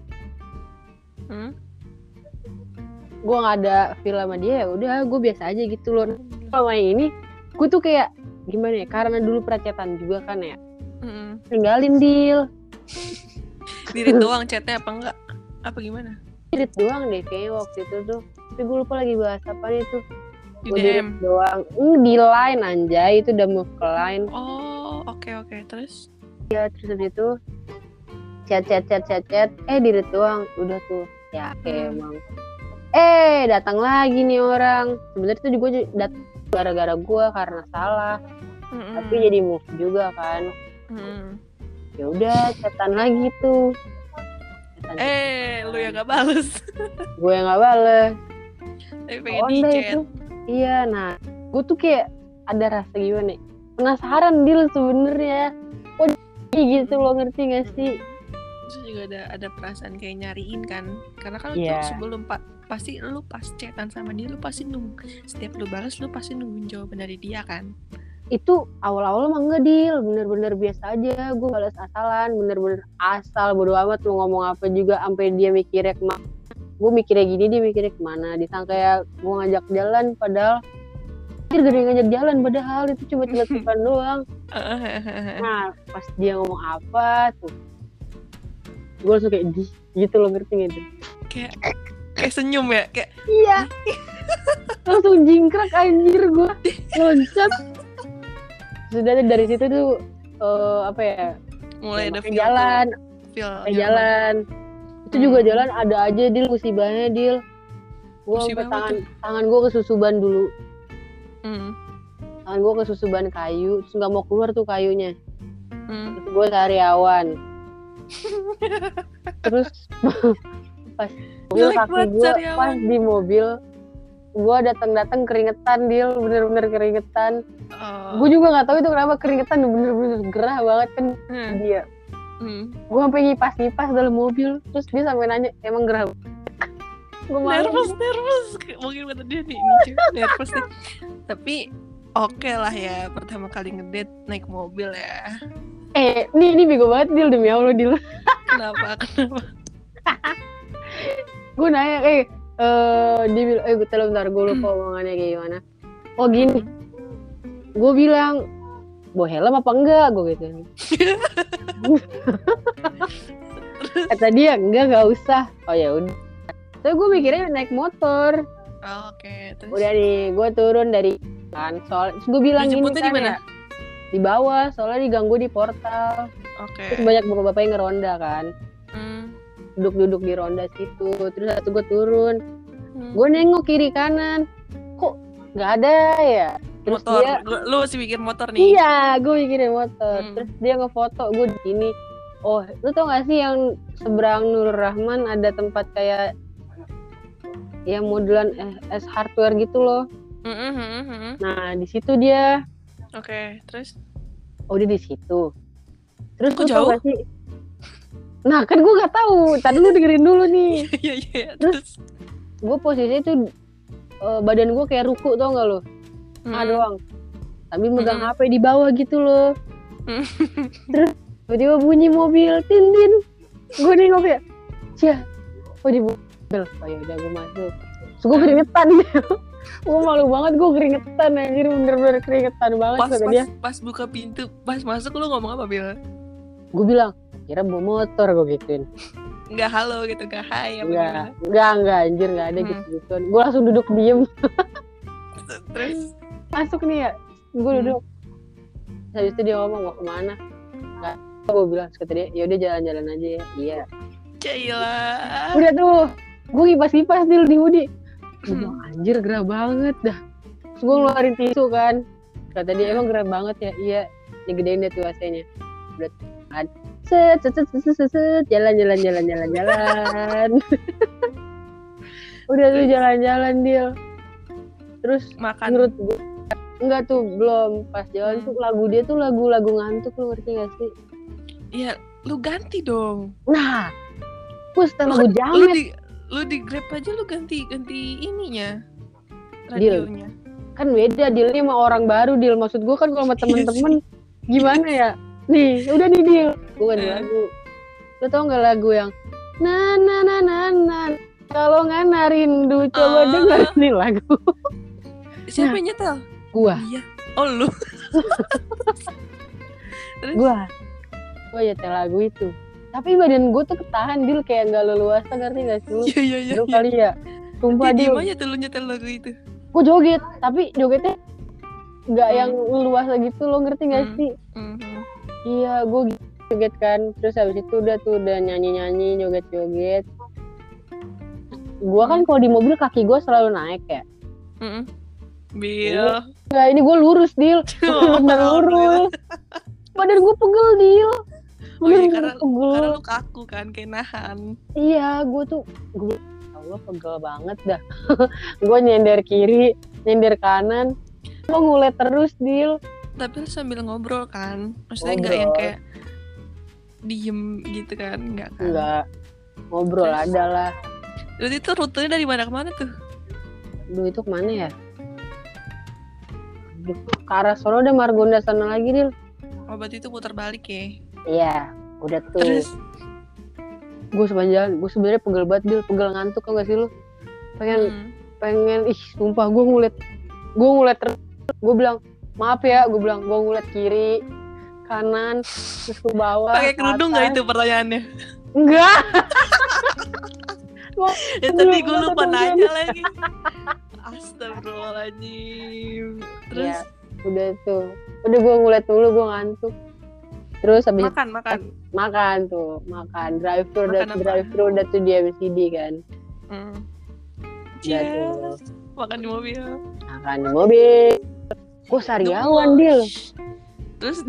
Mm. Gue gak ada feel sama dia, ya udah gue biasa aja gitu loh. Sama ini gue tuh kayak gimana ya, karena dulu peracetan juga kan ya, mm-hmm. tinggalin Dil. Dirit doang chatnya apa enggak? Apa gimana? Dirit doang deh kayaknya waktu itu tuh. Tapi gue lupa lagi bahas apaan itu. Gue dirit doang. Mm, di line anjay, itu udah move ke line. Oh oke okay, oke okay. Terus? Ya terus abis itu chat chat chat chat chat. Eh dirit doang udah tuh. Ya kayak emang. Eh datang lagi nih orang. Sebenarnya tuh gue datang gara-gara gue karena salah, mm-mm. tapi jadi move juga kan. Ya udah catatan lagi tuh, Eh, lu yang gak bales. Gue yang gak bales. Tapi pengen oh, di-chat. Iya, nah gue tuh kayak ada rasa gimana nih, penasaran Dil sebenernya. Kok gitu, lo ngerti gak sih? Terus juga ada ada perasaan kayak nyariin kan. Karena kan yeah. sebelum pa- pasti lu pas chatan sama dia, lu pasti nunggu. Setiap lu balas, lu pasti nungguin jawaban dari dia kan. Itu awal-awal mah enggak Dil, bener-bener biasa aja, gue balas asalan, bener-bener asal, bodo amat mau ngomong apa juga, sampai dia mikirnya kemana, gue mikirnya gini, dia mikirnya kemana, disangka ya gue ngajak jalan, padahal dia gak ada yang ngajak jalan, padahal itu cuma celet-celetan doang. Nah, pas dia ngomong apa tuh, gue langsung kayak gitu loh, ngerti gak tuh? Kayak, kayak senyum ya? Kayak iya, langsung jingkrak anjir gue, loncat. Sudah dari situ tuh uh, apa ya mulai ada feel jalan, feel jalan. jalan. Itu hmm. juga jalan ada aja Dil musibahnya Dil. Gua musibah tangan itu? tangan gua kesusuban dulu. Hmm. Tangan gua kesusuban kayu, terus nggak mau keluar tuh kayunya. Hmm. Terus gua cari awan. Terus pas gua kaki gua pas di mobil, gue datang-datang keringetan Dil, bener-bener keringetan. Oh. Gue juga nggak tahu itu kenapa keringetan, bener-bener gerah banget kan hmm. dia. Hmm. Gue sampai ngipas-ngipas dalam mobil, terus dia sampai nanya emang gerah. Gue nervous, nervous, mungkin kata dia nih, nih nervous nih. Tapi oke okay lah ya, pertama kali ngedate naik mobil ya. Eh, ini ini bego banget Dil, demi Allah Dil. Kenapa? Kenapa? Gue nanya, eh. Uh, dia bilang, eh gue telepon ntar gue lupa omongannya kayak gimana. Oh gini, gue bilang, bawa helm apa enggak? Gue gitu. Kata dia enggak, enggak usah. Oh ya udah. Terus gue mikirnya naik motor. Oh, oke. Okay. Terus udah nih, gue turun dari kan. Soal, terus gue bilang gini kan ya, di bawah, soalnya diganggu di portal. Oke. Okay. Terus banyak bapak-bapak yang ngeronda kan. Hmm. Duduk-duduk di ronda situ, terus satu gue turun, hmm. gue nengok kiri kanan, kok nggak ada ya. Terus motor, dia, lu masih mikir motor nih? Iya, gue mikirin motor. Hmm. Terus dia ngefoto gue di sini. Oh, lu tau gak sih yang seberang Nur Rahman ada tempat kayak yang modelan S Hardware gitu loh. Mm-hmm, mm-hmm. Nah di situ dia. Oke, okay, terus? Oh dia di situ. Terus lu tau gak sih? Nah kan gue nggak tahu, tadi lu dengerin dulu nih. Iya iya. Terus gue posisinya tuh uh, badan gue kayak ruku tau nggak lo? Hmm. Ah doang. Tapi megang hmm. H P di bawah gitu loh. Hmm. Terus tiba-tiba bunyi mobil, tin tin. Gue nengok ya, cia. Oh di mobil, oh ya udah gue masuk. Terus gue keringetan gitu. Gue malu banget, gue keringetan anjir, bener-bener keringetan banget. Pas pas, dia. Pas buka pintu, pas masuk lu ngomong apa Bil? Gue bilang, kira bawa motor gue gituin. Enggak halo gitu, enggak hai apa enggak. Enggak, enggak anjir, enggak ada hmm. gitu-gituan. Gue langsung duduk diem. Terus masuk nih ya. Gue duduk. Hmm. Habis itu dia ngomong mau kemana? Enggak. Gue bilang kata dia, "Ya udah jalan-jalan aja ya." Iya. Gila. Udah tuh. Gue kipas-kipas Dil di hoodie. Udah hmm. anjir gerah banget dah. Terus gue ngeluarin tisu kan. Kata dia, "Emang gerah banget ya?" Iya. Digedein deh tuh A C-nya. Udah set set set set set jalan jalan jalan jalan jalan. Udah tuh jalan-jalan Dil. Terus makan. Menurut gue enggak tuh, belum pas jalan hmm. tuh lagu dia tuh lagu-lagu ngantuk, lu ngerti gak sih? Iya, lu ganti dong. Nah, push tanpa lu, lu di lu di Grab aja lu ganti ganti ininya. Radionya. Dil. Kan beda Dil nih sama orang baru Dil. Maksud gue kan kalau sama temen-temen gimana ya? Nih, udah nih Dil. Gue ganti uh. lagu. Lo tau gak lagu yang na na na na na kalau ngana rindu, coba uh. denger nih lagu. Siapa nah, yang nyetel? Gua. Iya. Oh lu. Terus? Gua. Gua nyetel lagu itu. Tapi badan gue tuh ketahan Dil, kayak gak leluasa, ngerti gak sih lu? Iya iya iya. Lu kali ya. Sumpah Dil. Gimana tuh lu nyetel lagu itu? Gue joget, tapi jogetnya gak hmm. yang leluasa gitu, lo ngerti gak hmm. sih? Mm-hmm. Iya, gue joget kan. Terus habis itu udah tuh udah nyanyi-nyanyi, joget-joget. Gue kan kalau di mobil kaki gue selalu naik ya. Mm-hmm. Bil. Nah, ini gue lurus Dil. Bener lurus. Badan gue pegel Dil. ya, karena, karena lu kaku kan, kayak nahan. Iya, gue tuh gue Allah pegel banget dah. Gue nyender kiri, nyender kanan, gue ngulet terus, Dil. Tapi lu sambil ngobrol kan, maksudnya nggak yang kayak diem gitu kan, nggak kan? Nggak, ngobrol terus, adalah. Lalu itu rutenya dari mana ke mana tuh? Duh, itu kemana ya? Karasolo dan Margonda sana lagi, Dil. Oh, berarti itu putar balik ya? Iya, udah tuh. Terus? Gue sepanjang, gue sebenarnya pegel banget, Dil. Pegel ngantuk, tau gak sih lu? Pengen, hmm. pengen, ih sumpah gue ngulet. Gue ngulet terus. Gue bilang, maaf ya, gue bilang, gue ngulet kiri, kanan, terus ke bawah. Pakai kerudung gak itu pertanyaannya? Enggak. Wah, ya tadi gue lupa nanya lagi. Astagfirullahaladzim. Terus? Ya, udah tuh. Udah gue ngulet dulu, gue ngantuk. Terus habis makan, itu, makan. Makan tuh, makan. Drive-thru, makan drive-thru udah tuh di M C D kan. Mm. Yes. Makan di mobil. Makan di mobil. Gue sariawan, Dil. Terus?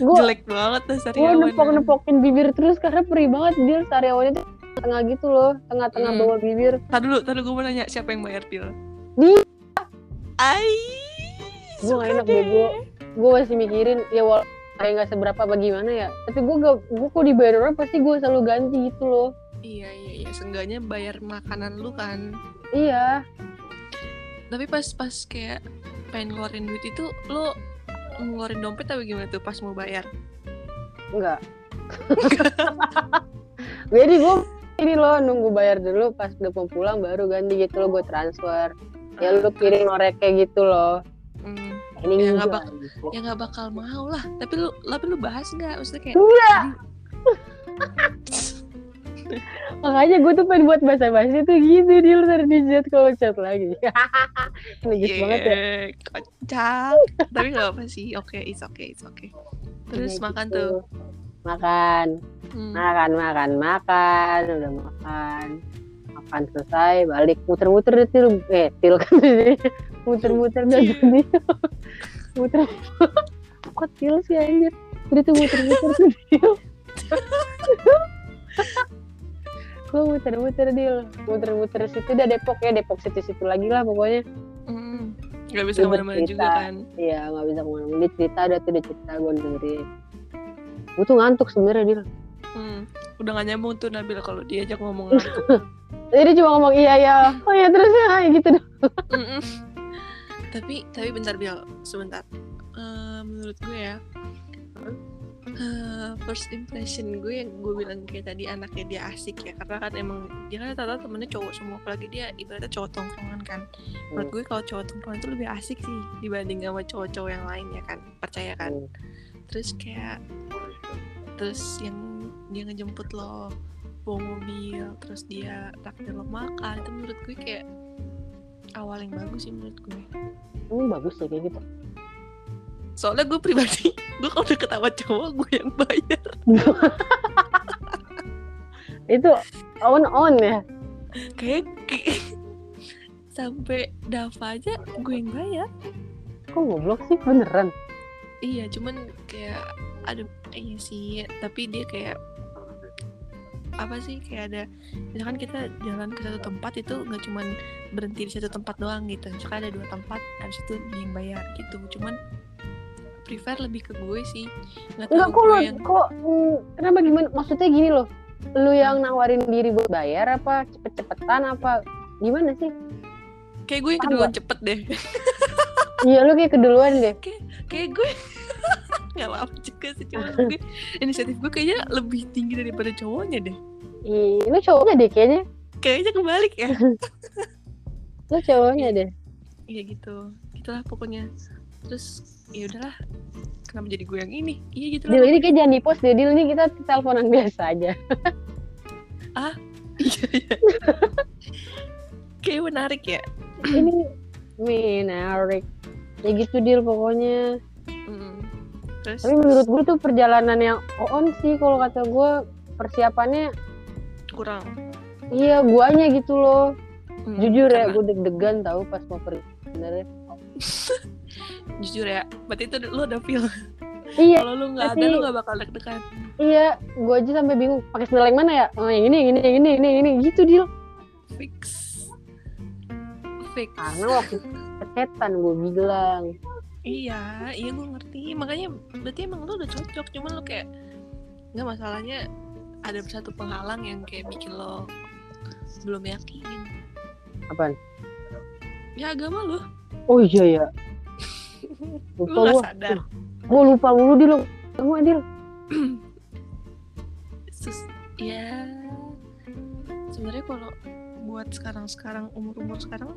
Gua, jelek banget tuh sariawannya. Gue nepok-nepokin bibir terus karena perih banget, Dil. Sariawannya tuh tengah gitu loh, tengah-tengah hmm. bawah bibir. Tadi dulu, tadi gue mau nanya siapa yang bayar, Dil? Dia. Ai. Gue gak enak deh. Gue, gue masih mikirin ya walaupun kayak nggak seberapa bagaimana ya. Tapi gue gak, gue kok dibayar orang pasti gue selalu ganti gitu loh. Iya iya iya, seenggaknya bayar makanan lu kan. Iya. Tapi pas-pas kayak pengen ngeluarin duit itu lo ngeluarin dompet atau gimana tuh pas mau bayar? Enggak. Jadi gue ini loh nunggu bayar dulu, pas udah mau pulang baru ganti gitu loh, gue transfer. Ya lu kirim norek kayak gitu loh. Hmm. Ini ya nggak bak- ya bakal mau lah. Tapi lu, tapi lu bahas nggak? Maksudnya kayak. Enggak. Makanya gue tuh pengen buat basa-basi tuh gitu, Dil, ntar di chat kalau chat lagi. Legit yeah, banget ya. Kocak. Tapi gak apa sih, oke, okay, it's okay, it's okay. Terus nah, makan gitu. Tuh Makan hmm. Makan, makan, makan. Udah makan. Makan selesai, balik. Muter-muter deh, Til. Eh, Til kan sih. Muter-muter deh, jadi muter. Kok Til sih, anjir. Udah tuh muter-muter tuh, Til. Gue muter-muter, Dil. Muter-muter situ udah Depok ya. Depok situ-situ lagi lah pokoknya. Hmm, gak bisa kemana-mana juga kan. Iya, gak bisa kemana-mana. Dia cerita, udah tuh dia cerita, gue dengerin. Gue tuh ngantuk sebenarnya, Dil. Hmm, udah gak nyambung tuh Nabil kalau diajak ngomong ngantuk. Jadi cuma ngomong iya-iya. Oh ya terus ya, gitu dong. Tapi, tapi bentar, Bil. Sebentar. Uh, menurut gue ya. Uh, first impression gue yang gue bilang kayak tadi, anaknya dia asik ya, karena kan emang dia kan tata temennya cowok semua, apalagi dia ibaratnya cowok tongkrongan kan. Menurut gue kalau cowok tongkrongan itu lebih asik sih dibanding sama cowok-cowok yang lain ya kan, percaya kan. Terus kayak terus yang dia ngejemput lo bawa mobil, terus dia traktir lo makan, itu menurut gue kayak awal yang bagus sih menurut gue. Hmm, bagus ya kayak gitu. Soalnya gue pribadi, gue kalau udah ketawa cowok, gue yang bayar. Itu on-on ya? Kayak sampai Daval aja gue yang bayar. Kok ngoblok sih? Beneran? Iya, cuman kayak aduh, iya sih. Tapi dia kayak apa sih, kayak ada misalkan kita jalan ke satu tempat itu nggak cuman berhenti di satu tempat doang gitu. Misalkan ada dua tempat, habis itu dia yang bayar gitu. Cuman prefer lebih ke gue sih. Nggak, nggak kok lo yang... kok mm, kenapa gimana, maksudnya gini loh, lu yang nawarin diri buat bayar apa cepet-cepetan apa gimana sih? Kayak gue yang keduluan cepet deh. Iya, lu kayak keduluan deh. Kayak kayak gue nggak apa juga sih, cuma gue inisiatif gue kayaknya lebih tinggi daripada cowoknya deh. Iya, lu cowoknya deh kayaknya. Kayaknya kebalik ya. Lu cowoknya deh. Iya gitu, gitulah pokoknya. Terus ya udahlah, kenapa jadi gue yang ini? Iya gitu loh. Dil, ini kayak jangan di-post deh, Dil. Ini kita teleponan biasa aja. Ah? Iya, iya. Kayak menarik ya? Ini menarik. Ya gitu, Dil, pokoknya. Mm. Terus, Tapi menurut gue tuh perjalanan yang on sih, kalau kata gue persiapannya kurang. Iya, guanya gitu loh. Mm, Jujur karena... ya, gue deg-degan tau pas mau pergi. Bener ya? Jujur ya, berarti itu lu ada feel. Iya. Kalau lu nggak ada, lu nggak bakal deg-degan. Iya, gue aja sampai bingung pakai sendal yang mana ya? Oh, yang ini, yang ini, yang ini, yang ini, yang ini, gitu deal. Fix, fix. Karena waktu kesetan gue bilang. Iya, iya gue ngerti. Makanya berarti emang lu udah cocok, cuman lu kayak nggak, masalahnya ada satu penghalang yang kayak bikin lo belum yakin. Apaan? Ya agama lu. Oh iya ya. Lu nggak sadar. Gue lupa mulu di lo, kamu adil. Sus, ya sebenarnya kalau buat sekarang-sekarang umur-umur sekarang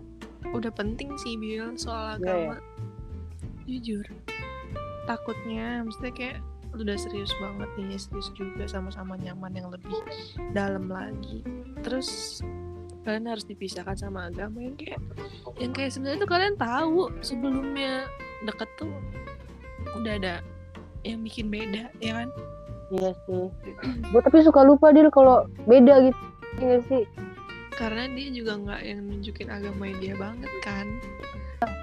udah penting sih Bil soal agama. Yeah, yeah. Jujur, takutnya maksudnya kayak udah serius banget nih, serius juga sama-sama nyaman yang lebih dalam lagi. Terus kalian harus dipisahkan sama agama yang kayak yang kayak sebenarnya tuh kalian tahu sebelumnya deket tuh udah ada yang bikin beda, ya kan? Iya sih. Gue tapi suka lupa dia kalau beda gitu, ya sih. Karena dia juga nggak yang nunjukin agama dia banget kan.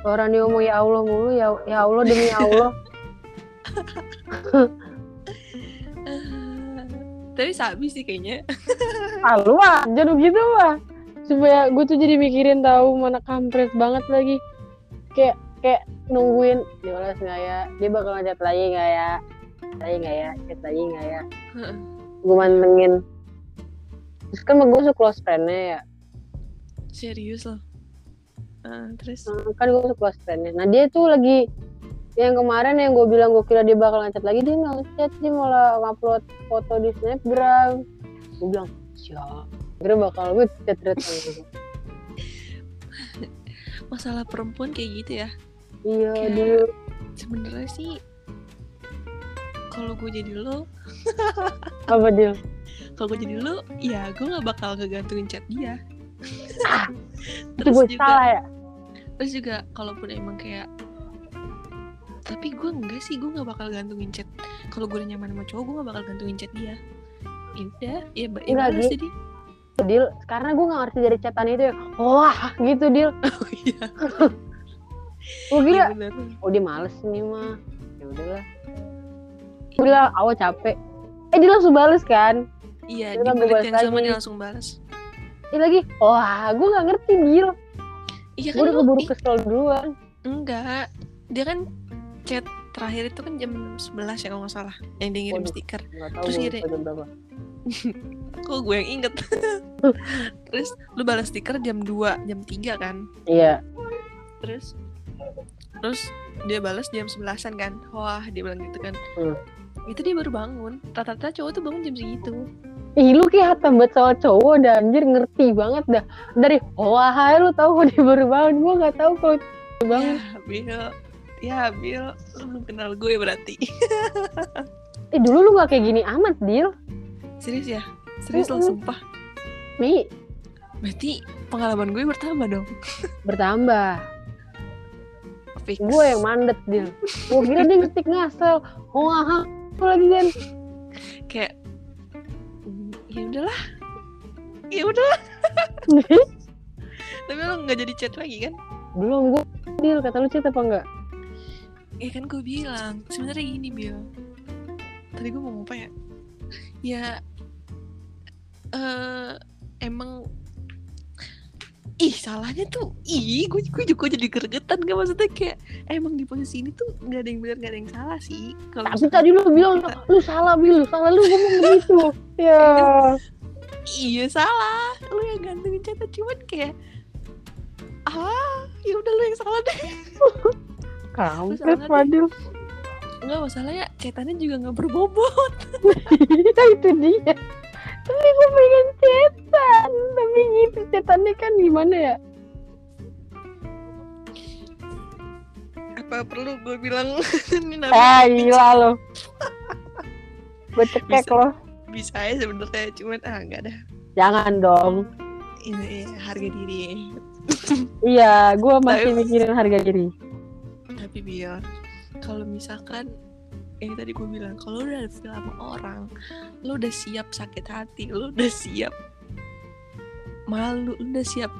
Orang dia ngomong ya Allah mulu, ya ya Allah demi Allah. Tapi sabi sih kayaknya. Aluah, jangan gitu mah. Supaya gue tuh jadi mikirin tahu mana kampret banget lagi. Kayak kayak nungguin dioles nggak ya, dia bakal ngechat lagi nggak ya, lagi nggak ya, chat lagi nggak ya, hmm. Gue mantengin. Terus kan gue suka close friendnya ya. Serius loh. Uh, terus? Kan gue suka close friendnya. Nah dia tuh lagi yang kemarin yang gue bilang gue kira dia bakal ngechat lagi, dia nggak ngechat, dia malah ngupload foto di Snapgram. Gue bilang siapa? Kira bakal gue chat-chat gitu. Masalah perempuan kayak gitu ya. Iya, dulu sebenarnya sih kalau gue jadi lo apa dia? Kalau gue jadi lo, ya gue nggak bakal ngegantungin chat dia. Ah, terus itu gue juga salah ya. Terus juga kalaupun emang kayak, tapi gue enggak sih, gue nggak bakal gantungin chat. Kalau gue udah nyaman sama cowok, gue nggak bakal gantungin chat dia. Indah, ya baik ya, harus jadi. Deal, karena gue nggak ngerti dari chatan itu ya. Wah, gitu deal. Oh iya. Gue gila, ya oh dia males nih mah, ya udahlah. Gue bilang awal capek, eh dia langsung balas kan? Iya, dia gue balas lagi. Sama dia langsung balas. Iya lagi, wah gue nggak ngerti deal. Iya kan? Gue udah keburu kesel duluan. Enggak, dia kan chat terakhir itu kan jam sebelas ya kalau nggak salah, yang dia ngirim stiker. Terus ngirim. Kok gue yang inget. Terus lu balas stiker jam dua, jam tiga kan? Iya. Terus terus dia balas jam sebelasan kan. Wah, dia bilang gitu kan. Hmm. Itu dia baru bangun. Rata-rata cowok tuh bangun jam segitu. Ih, lu kayak hatam banget soal cowok dah, anjir, ngerti banget dah. Dari wah, hai, lu tahu kok dia baru bangun. Gua enggak tahu kalau dia bangun. Ya, Bil. Ya, Bil, lu belum kenal gue berarti. Eh, dulu lu enggak kayak gini amat, Dil. Serius ya? Serius uh-uh. Lah, sumpah. Mi. Berarti pengalaman gue bertambah dong. Bertambah. Fix. Gue yang mandet dia. Gue kira dia ngetik ngasal. Oh aha, gue lagi kan. Kayak ya udahlah, ya udahlah. Tapi lo nggak jadi chat lagi kan? Belum gue. Bil, kata lu chat apa enggak? Ya kan gue bilang sebenarnya gini Bil. Tadi gue mau ngomong ya. Ya uh, emang. Ih salahnya tuh, ih gue gue juga jadi gergetan gak, maksudnya kayak emang di posisi ini tuh nggak ada yang benar, nggak ada yang salah sih. Kalo tapi tadi lu bilang kita, lu salah Bil, lu salah lu ngomong begitu. Ya. Iya salah, lu yang gantungin catat, cuman kayak ah ya udah lu yang salah deh. Kamu Fadil. Enggak masalahnya catannya juga nggak berbobot. Itu dia. Tapi gue pengen cetan, tapi gitu cetannya kan gimana ya? Apa perlu gue bilang ini Nabil? Ah gila lo, gue cekek lo. Bisa aja sebenarnya, cuman ah nggak dah. Jangan dong. Ini ya, harga diri. Iya, gue masih tapi, mikirin harga diri. Tapi biar kalau misalkan yang tadi gue bilang, kalau udah feel sama orang, lo udah siap sakit hati, lo udah siap malu, lo udah siap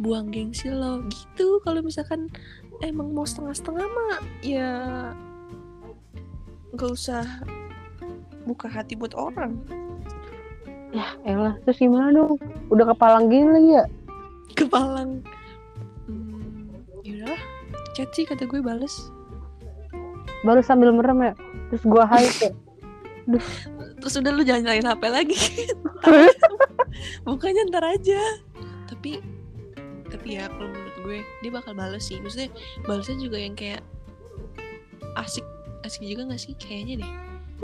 buang gengsi lo gitu. Kalau misalkan emang mau setengah-setengah mah ya nggak usah buka hati buat orang. Ya elah, terus gimana dong? Udah kepalang gini lagi ya? Kepalang. Hmm, yaudah, chat sih kata gue bales. Baru sambil merem ya? Terus gue hype ya? Duh. Terus udah lu jangan nyalain H P lagi. Bukannya ntar aja. Tapi Tapi ya kalau menurut gue dia bakal bales sih. Maksudnya balesnya juga yang kayak asik. Asik juga gak sih? Kayaknya deh.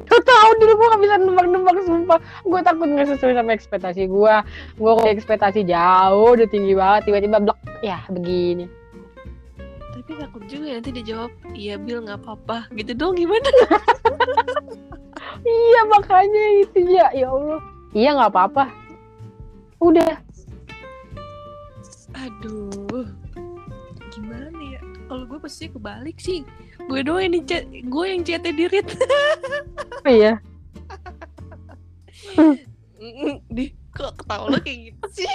Gak tau dulu, gue gak bisa nembak-nembak sumpah. Gue takut gak sesuai sama ekspektasi gue. Gue kok ekspektasi jauh udah tinggi banget, tiba-tiba blok. Ya begini. Tapi takut juga nanti dia jawab, iya Bil gak apa-apa gitu dong, gimana? Iya makanya itu ya. Ya Allah, iya gak apa-apa. Udah. Aduh, gimana ya? Kalau gue pasti kebalik sih. Gue doang yang chat, gue yang chatnya dirit. Oh iya. Di, kok ketawa lo kayak gitu sih?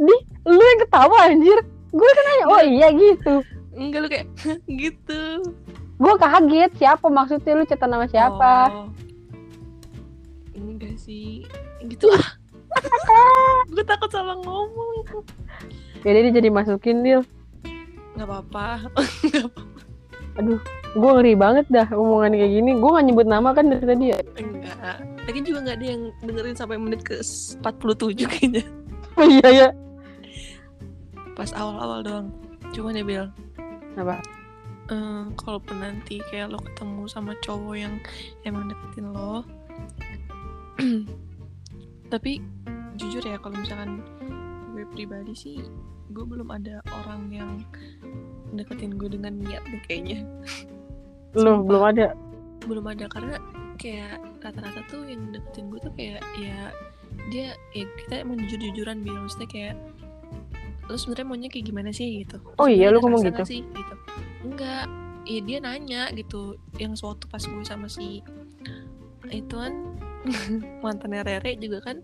Di, lu yang ketawa anjir. Gue kan nanya, oh iya gitu. Enggak, lu kayak gitu. Gue kaget, siapa maksudnya lu chatan sama siapa? Oh. Enggak sih. Gitu ah. Gue takut salah ngomong. Jadi dia jadi masukin Dil. Gak apa-apa. Gak apa-apa. Aduh, gue ngeri banget dah omongan kayak gini. Gue gak nyebut nama kan dari tadi ya? Enggak. Lagi juga gak ada yang dengerin sampai menit ke empat puluh tujuh kayaknya. Oh iya ya. Pas awal-awal doang. Cuman ya Bil, apa? Uh, Kalaupun nanti kayak lo ketemu sama cowok yang emang deketin lo. Tapi jujur ya, kalau misalkan gue pribadi sih, gue belum ada orang yang deketin gue dengan niat deh kayaknya. Loh, belum ada? Belum ada, karena kayak rata-rata tuh yang deketin gue tuh kayak ya dia, ya kita emang jujur-jujuran Bil, maksudnya kayak lo sebenarnya maunya kayak gimana sih gitu. Oh iya, lo ngomong gitu? Sih, gitu? Enggak, ya dia nanya gitu. Yang suatu pas gue sama si itu kan mantannya Rere juga kan,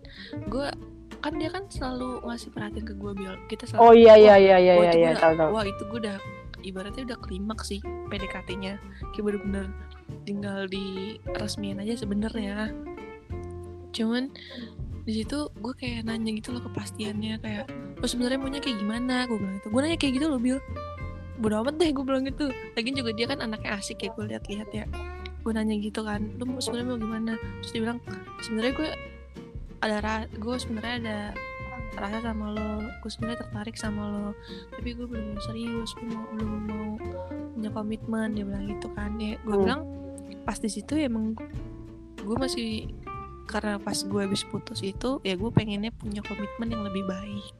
gue kan dia kan selalu ngasih perhatian ke gue Bil, kita selalu. Oh iya iya iya iya iya tahu tahu. Wah itu gue udah ibaratnya udah klimaks sih P D K T-nya, kayak bener-bener tinggal di resmian aja sebenarnya. Cuman di situ gue kayak nanya gitu loh kepastiannya, kayak lo sebenarnya maunya kayak gimana, gue bilang gitu. Gue nanya kayak gitu loh Bil, bodo amat deh gue bilang gitu. Lagian juga dia kan anaknya asik ya, gue lihat-lihat ya. Gue nanya gitu kan, lu sebenarnya mau gimana? Terus dia bilang, sebenarnya gue ada ra- gue sebenarnya ada rasa sama lo, gue sebenarnya tertarik sama lo, tapi gue belum mau serius, gue mau, belum mau punya komitmen, dia bilang gitu kan. Ya gue hmm. bilang pas di situ ya emang gue masih, karena pas gue habis putus itu ya gue pengennya punya komitmen yang lebih baik,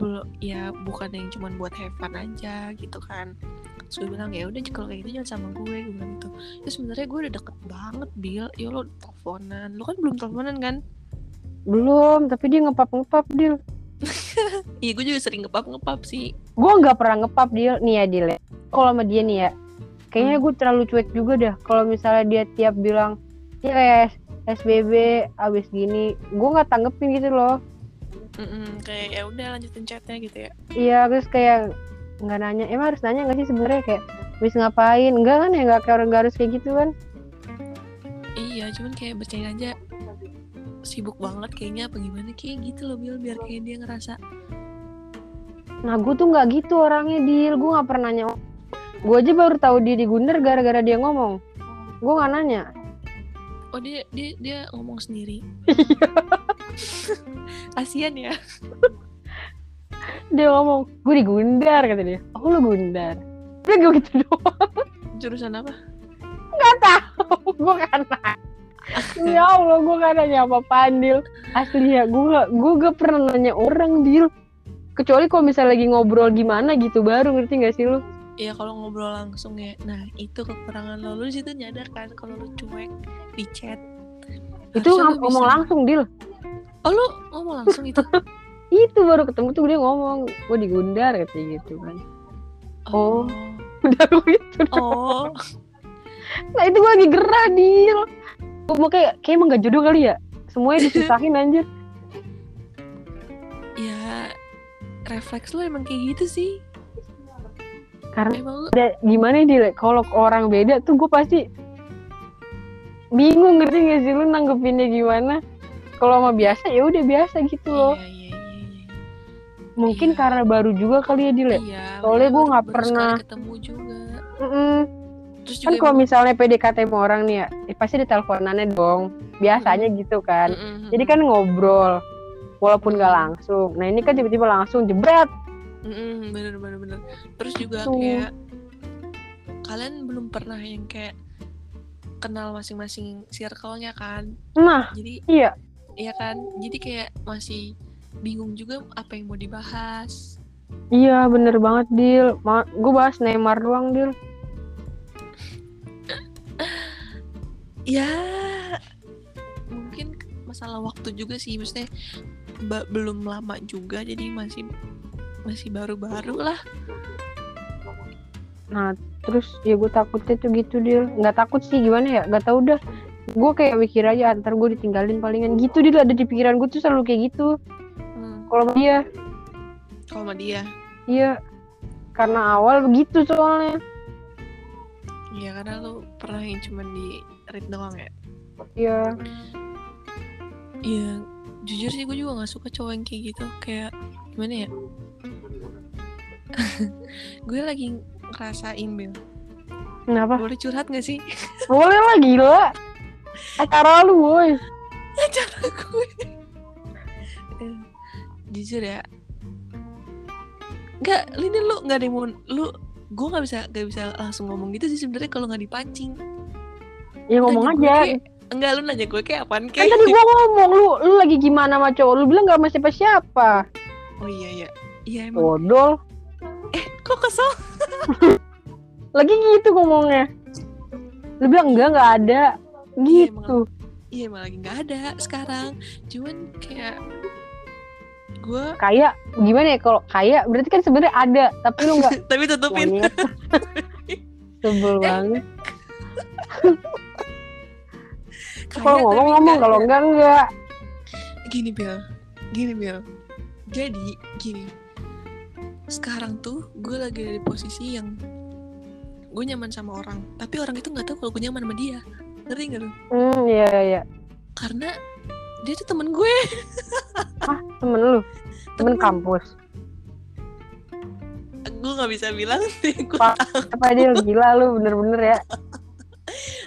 belum ya bukan yang cuma buat have fun aja gitu kan. Terus gue bilang ya udah kalau kayak gitu jangan sama gue, gue bilang gitu. Terus sebenarnya gue udah deket banget Bil, ya lo teleponan, lo kan belum teleponan kan? Belum, tapi dia ngepap-ngepap Dil. Iya gue juga sering ngepap-ngepap sih. Gue gak pernah ngepap Dil, nih ya Dil ya. Kalau sama dia nih ya, kayaknya hmm. gue terlalu cuek juga dah. Kalau misalnya dia tiap bilang ya kayak S B B abis gini, gue gak tanggepin gitu loh. Mm-mm, kayak ya udah lanjutin chatnya gitu ya. Iya terus kayak gak nanya, emang harus nanya gak sih sebenarnya kayak abis ngapain, enggak kan ya, gak, kayak, gak harus kayak gitu kan. Iya cuman kayak bercanda aja, sibuk banget kayaknya apa gimana kayak gitu loh Bil, biar kayak dia ngerasa. Nah gue tuh nggak gitu orangnya Dil, gue nggak pernah nanya. Gue aja baru tahu dia di Gundar gara-gara dia ngomong, gue nggak nanya. Oh dia dia dia ngomong sendiri. Kasian ya. Dia ngomong gue di Gundar kata dia. Oh lu Gundar, dia gue gitu doang. Jurusan apa? Nggak tahu, gue nggak nanya. Ya Allah, gue gak nanya apa-apaan Dil. Asli ya, gue gak, gue gak pernah nanya orang Dil. Kecuali kalau misalnya lagi ngobrol gimana gitu, baru ngerti gak sih lu? Iya kalau ngobrol langsung ya. Nah itu kekurangan lo, lu disitu nyadar kan kalau lu cuek di chat. Itu ngom- ngomong langsung Dil. Oh lu ngomong langsung itu? Itu baru ketemu tuh dia ngomong gue di Gundar katanya gitu kan. Oh, oh. Udah gitu. Oh. Nah itu gue lagi gerah Dil. Gue mau kayak, kayak emang gak jodoh kali ya? Semuanya disusahin anjir. Ya, refleks lo emang kayak gitu sih. Karena emang... gimana Dil, kalau orang beda tuh gue pasti bingung, ngerti gak sih lu nanggepinnya gimana? Kalau sama biasa ya udah biasa gitu loh. Iya, iya, iya. Mungkin iya. Karena baru juga kali ya Dile. Iya, soalnya gue nggak pernah ketemu juga. Mm-mm. Terus juga kan kalau misalnya P D K T sama orang nih ya, eh, pasti ada teleponannya dong. Biasanya mm-hmm. gitu kan. Mm-hmm. Jadi kan ngobrol, walaupun nggak langsung. Nah ini kan tiba-tiba langsung jebret. Mm-hmm, bener bener bener. Terus juga tuh. Kayak kalian belum pernah yang kayak kenal masing-masing circle-nya kan. Nah. Jadi iya. Iya kan, jadi kayak masih bingung juga apa yang mau dibahas. Iya bener banget Dil, Ma- gue bahas Neymar doang Dil. Ya mungkin masalah waktu juga sih, maksudnya ba- belum lama juga, jadi masih masih baru-baru lah. Nah terus ya gue takutnya tuh gitu Dil, nggak takut sih gimana ya, nggak tahu dah. Gue kayak mikir aja ntar gue ditinggalin palingan gitu. Dia ada di pikiran gue tuh selalu kayak gitu. hmm. Kalau sama dia Kalau sama dia iya, karena awal begitu soalnya. Iya karena lu pernah yang cuma di read doang ya. Iya Iya jujur sih gue juga gak suka cowok yang kayak gitu. Kayak gimana ya. Gue lagi ngerasain Bil. Kenapa? Boleh curhat gak sih? Boleh lah gila. Acara lu woy. Acara gue. Jujur ya, Gak, ini lu gak ada yang mau lu, gue gak bisa, gak bisa langsung ngomong gitu sih sebenarnya kalau gak dipancing. Ya ngomong aja kayak, enggak lu nanya gue kayak apaan kayak. Kan tadi gue ngomong lu, lu lagi gimana sama cowok. Lu bilang gak sama siapa-siapa. Oh iya iya. Iya emang bodol. Eh kok kesel. Lagi gitu ngomongnya. Lu bilang enggak gak ada gitu. Iya emang, emang lagi gak ada sekarang. Cuman kayak gue kayak gimana ya, kalau kayak berarti kan sebenarnya ada tapi lu gak tapi tutupin. Sebel banget. Kalau ngomong-ngomong, kalau enggak enggak. Gini Bel, Gini Bel jadi gini, sekarang tuh gue lagi ada di posisi yang gue nyaman sama orang, tapi orang itu gak tahu kalau gue nyaman sama dia. Ngerti gak lu? Hmm, iya, iya. Karena dia tuh temen gue. Hah? Temen lu? Temen, temen kampus? Gue gak bisa bilang sih, gue tahu. Apa dia gila lu, bener-bener ya.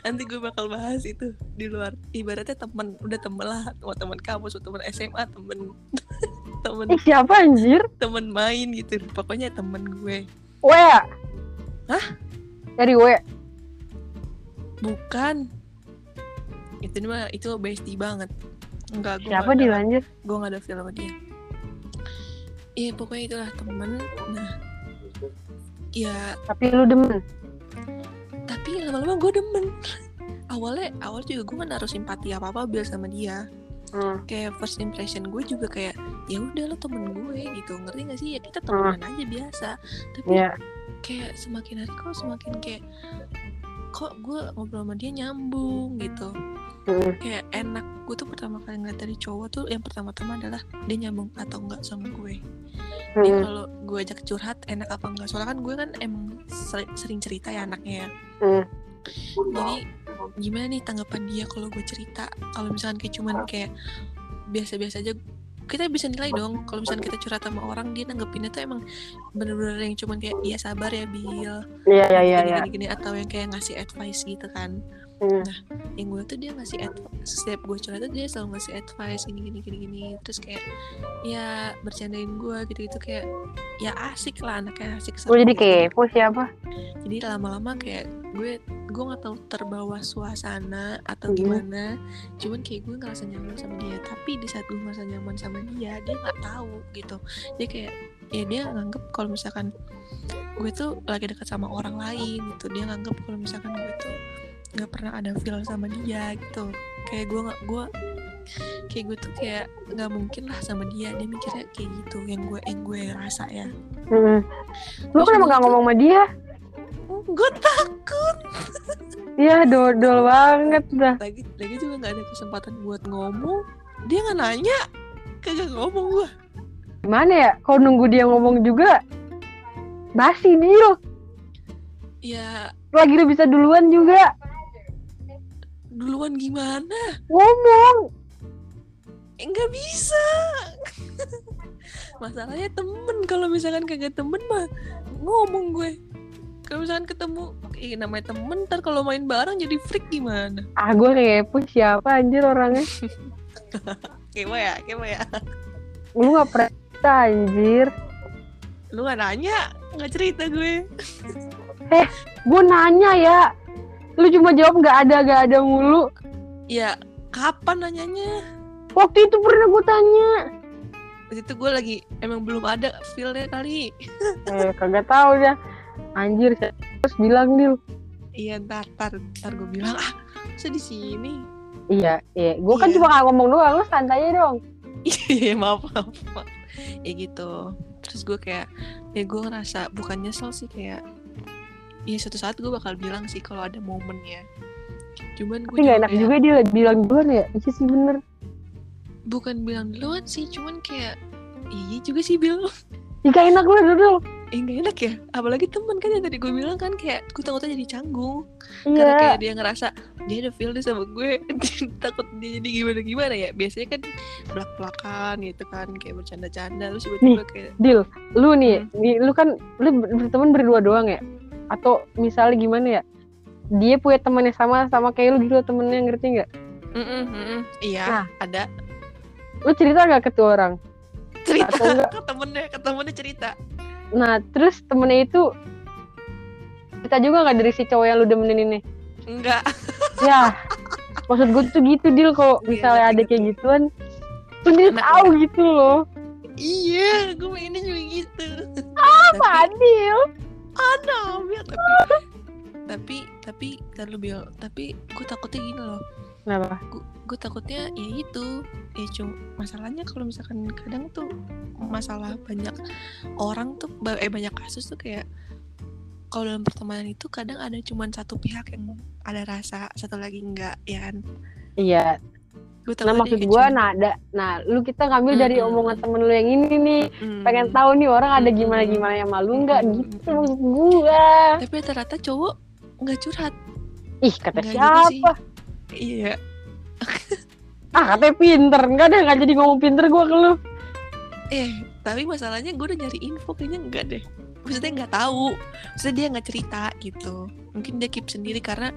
Nanti gue bakal bahas itu di luar. Ibaratnya temen, udah temen lah. Temen kampus, temen S M A, temen... temen eh, siapa anjir? Temen main gitu, pokoknya temen gue. Wea? Hah? Dari wea? Bukan. Itu mah itu bestie banget. Enggak, gue siapa dilanjut? Gue nggak ada film sama dia. Iya pokoknya itulah temen. Nah, ya. Tapi lu demen. Tapi lama-lama gue demen. Awalnya, awal juga gue nggak naruh simpati apa-apa biar sama dia. Hmm. Kayak first impression gue juga kayak, ya udah lo temen gue gitu, ngerti nggak sih? Ya kita temenan hmm. aja biasa. Tapi yeah. kayak semakin hari kok semakin kayak. Kok gue ngobrol sama dia nyambung gitu. mm. Kayak enak. Gue tuh pertama kali ngeliat dari cowok tuh yang pertama-tama adalah dia nyambung atau enggak sama gue. mm. Dia kalau gue ajak curhat enak apa enggak, soalnya kan gue kan emang sering cerita ya anaknya. mm. Jadi gimana nih tanggapan dia kalau gue cerita. Kalau misalkan kayak cuman kayak biasa-biasa aja, kita bisa nilai dong. Kalau misalnya kita curhat sama orang, dia nanggepinnya tuh emang bener-bener yang cuman kayak iya sabar ya Bil, iya iya iya gini-gini, atau yang kayak ngasih advice gitu kan. hmm. Nah yang gue tuh dia ngasih advice. Setiap gue curhat tuh dia selalu ngasih advice gini-gini-gini. Terus kayak ya bercandain gue gitu-gitu, kayak ya asik lah anaknya, asik. Gue jadi kepo siapa. Jadi lama-lama kayak gue gue nggak tahu terbawa suasana atau mm. gimana, cuman kayak gue ngerasa nyaman sama dia. Tapi di saat gue ngerasa nyaman sama dia, dia nggak tahu gitu. Dia kayak ya dia nganggep kalau misalkan gue tuh lagi dekat sama orang lain gitu. Dia nganggep kalau misalkan gue tuh nggak pernah ada feel sama dia gitu. Kayak gue nggak gue kayak gue tuh kayak nggak mungkin lah sama dia. Dia mikirnya kayak gitu. Yang gue yang gue rasa ya. Mm-hmm. Lu kenapa nggak ngomong sama dia? Gue takut. Iya dodol banget dah. Lagi lagi juga nggak ada kesempatan buat ngomong. Dia nggak nanya, kagak ngomong gue. Gimana ya? Kalau nunggu dia ngomong juga, basi Dil. Ya. Lagi udah bisa duluan juga. duluan gimana? Ngomong. Enggak bisa. Masalahnya temen, kalau misalkan kagak temen mah ngomong gue. Kalau misalkan ketemu, eh namanya temen, ntar kalau main bareng jadi freak gimana? Ah gue kepo siapa anjir orangnya. Kepo ya, kepo ya. Lu gak percaya anjir. Lu gak nanya, gak cerita gue. Eh, gue nanya ya. Lu cuma jawab gak ada, gak ada mulu. Ya, kapan nanyanya? Waktu itu pernah gue tanya. Waktu itu gue lagi, emang belum ada feel-nya kali. Eh, kagak tahu ya. Anjir, terus bilang Dil. Iya, ntar, ntar, ntar gue bilang, ah, masa di sini? Iya, iya. Gue iya. Kan cuma ngomong doang, lu santai aja dong. Iya, maaf, maaf, maaf. Ya gitu. Terus gue kayak, ya gue ngerasa, bukan nyesel sih, kayak, ya suatu saat gue bakal bilang sih kalau ada momennya. Cuman gue gak enak kayak, juga dia bilang duluan ya, iya sih bener. Bukan bilang duluan sih, cuman kayak, iya juga sih Bil. Iya gak enak gue dulu. Eh gak enak ya, apalagi teman kan yang tadi gue bilang kan kayak gue takutnya jadi canggung. Iya. Karena kayak dia ngerasa dia ada feel sama gue. Takut dia jadi gimana-gimana ya. Biasanya kan belak-belakan gitu kan, kayak bercanda-canda. Terus tiba-tiba kayak Dil, lu nih, hmm. lu kan, lu berteman berdua doang ya? Atau misalnya gimana ya, dia punya temannya sama sama kayak lu gitu temennya, ngerti gak? Mm-mm, mm-mm. Iya, nah, ada. Lu cerita gak ke tuh orang? Cerita, ke temennya, ke temennya cerita. Nah, terus temennya itu kita juga gak dari si cowok yang lu demenin ini? Enggak. Ya, maksud gue tuh gitu, Dil. Kalau misalnya iya, ada gitu. Kayak gituan tuh dia tau gitu loh. Iya, gue mainnya juga gitu. Apa, Dil? Ada, Bil. Tapi, tapi, tapi, ntar lu Bil. Tapi gue takutnya gini loh. Kenapa? Gue takutnya ya itu ya cuma masalahnya kalau misalkan kadang tuh masalah banyak orang tuh eh banyak kasus tuh kayak kalau dalam pertemanan itu kadang ada cuma satu pihak yang ada rasa, satu lagi enggak ya kan? Iya. Gua nah maksud gue cuman, nah ada nah lu kita ngambil mm, dari omongan temen lu yang ini nih mm, pengen tahu nih orang ada gimana gimana yang malu enggak mm, gitu maksud gue. Tapi ternyata cowok nggak curhat. Ih kata enggak siapa? Iya. Ah katanya pinter. Enggak deh, gak jadi ngomong pinter gue ke lu. Eh tapi masalahnya gue udah nyari info, kayaknya enggak deh. Maksudnya gak tahu. Maksudnya dia gak cerita gitu. Mungkin dia keep sendiri karena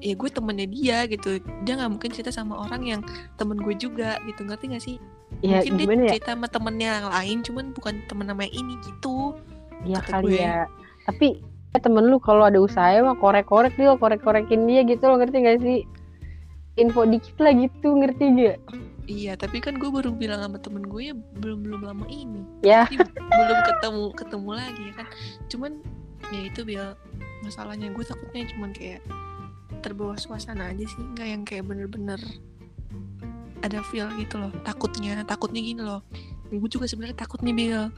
ya gue temennya dia gitu. Dia gak mungkin cerita sama orang yang temen gue juga gitu. Ngerti gak sih? Ya, mungkin dia ya? Cerita sama temennya yang lain, cuman bukan temen sama yang ini gitu. Iya kali gue. Ya tapi temen lu kalau ada usaha mah korek-korek dia, korek-korekin dia gitu lo, ngerti gak sih? Info dikit lah gitu, ngerti gak? Iya, tapi kan gue baru bilang sama temen gue ya belum-belum lama ini. Ya. Yeah. Belum ketemu ketemu lagi ya kan. Cuman ya itu biar masalahnya gue takutnya cuman kayak terbawa suasana aja sih, enggak yang kayak bener-bener ada feel gitu loh. Takutnya, takutnya gini loh. Gue juga sebenarnya takutnya Bil.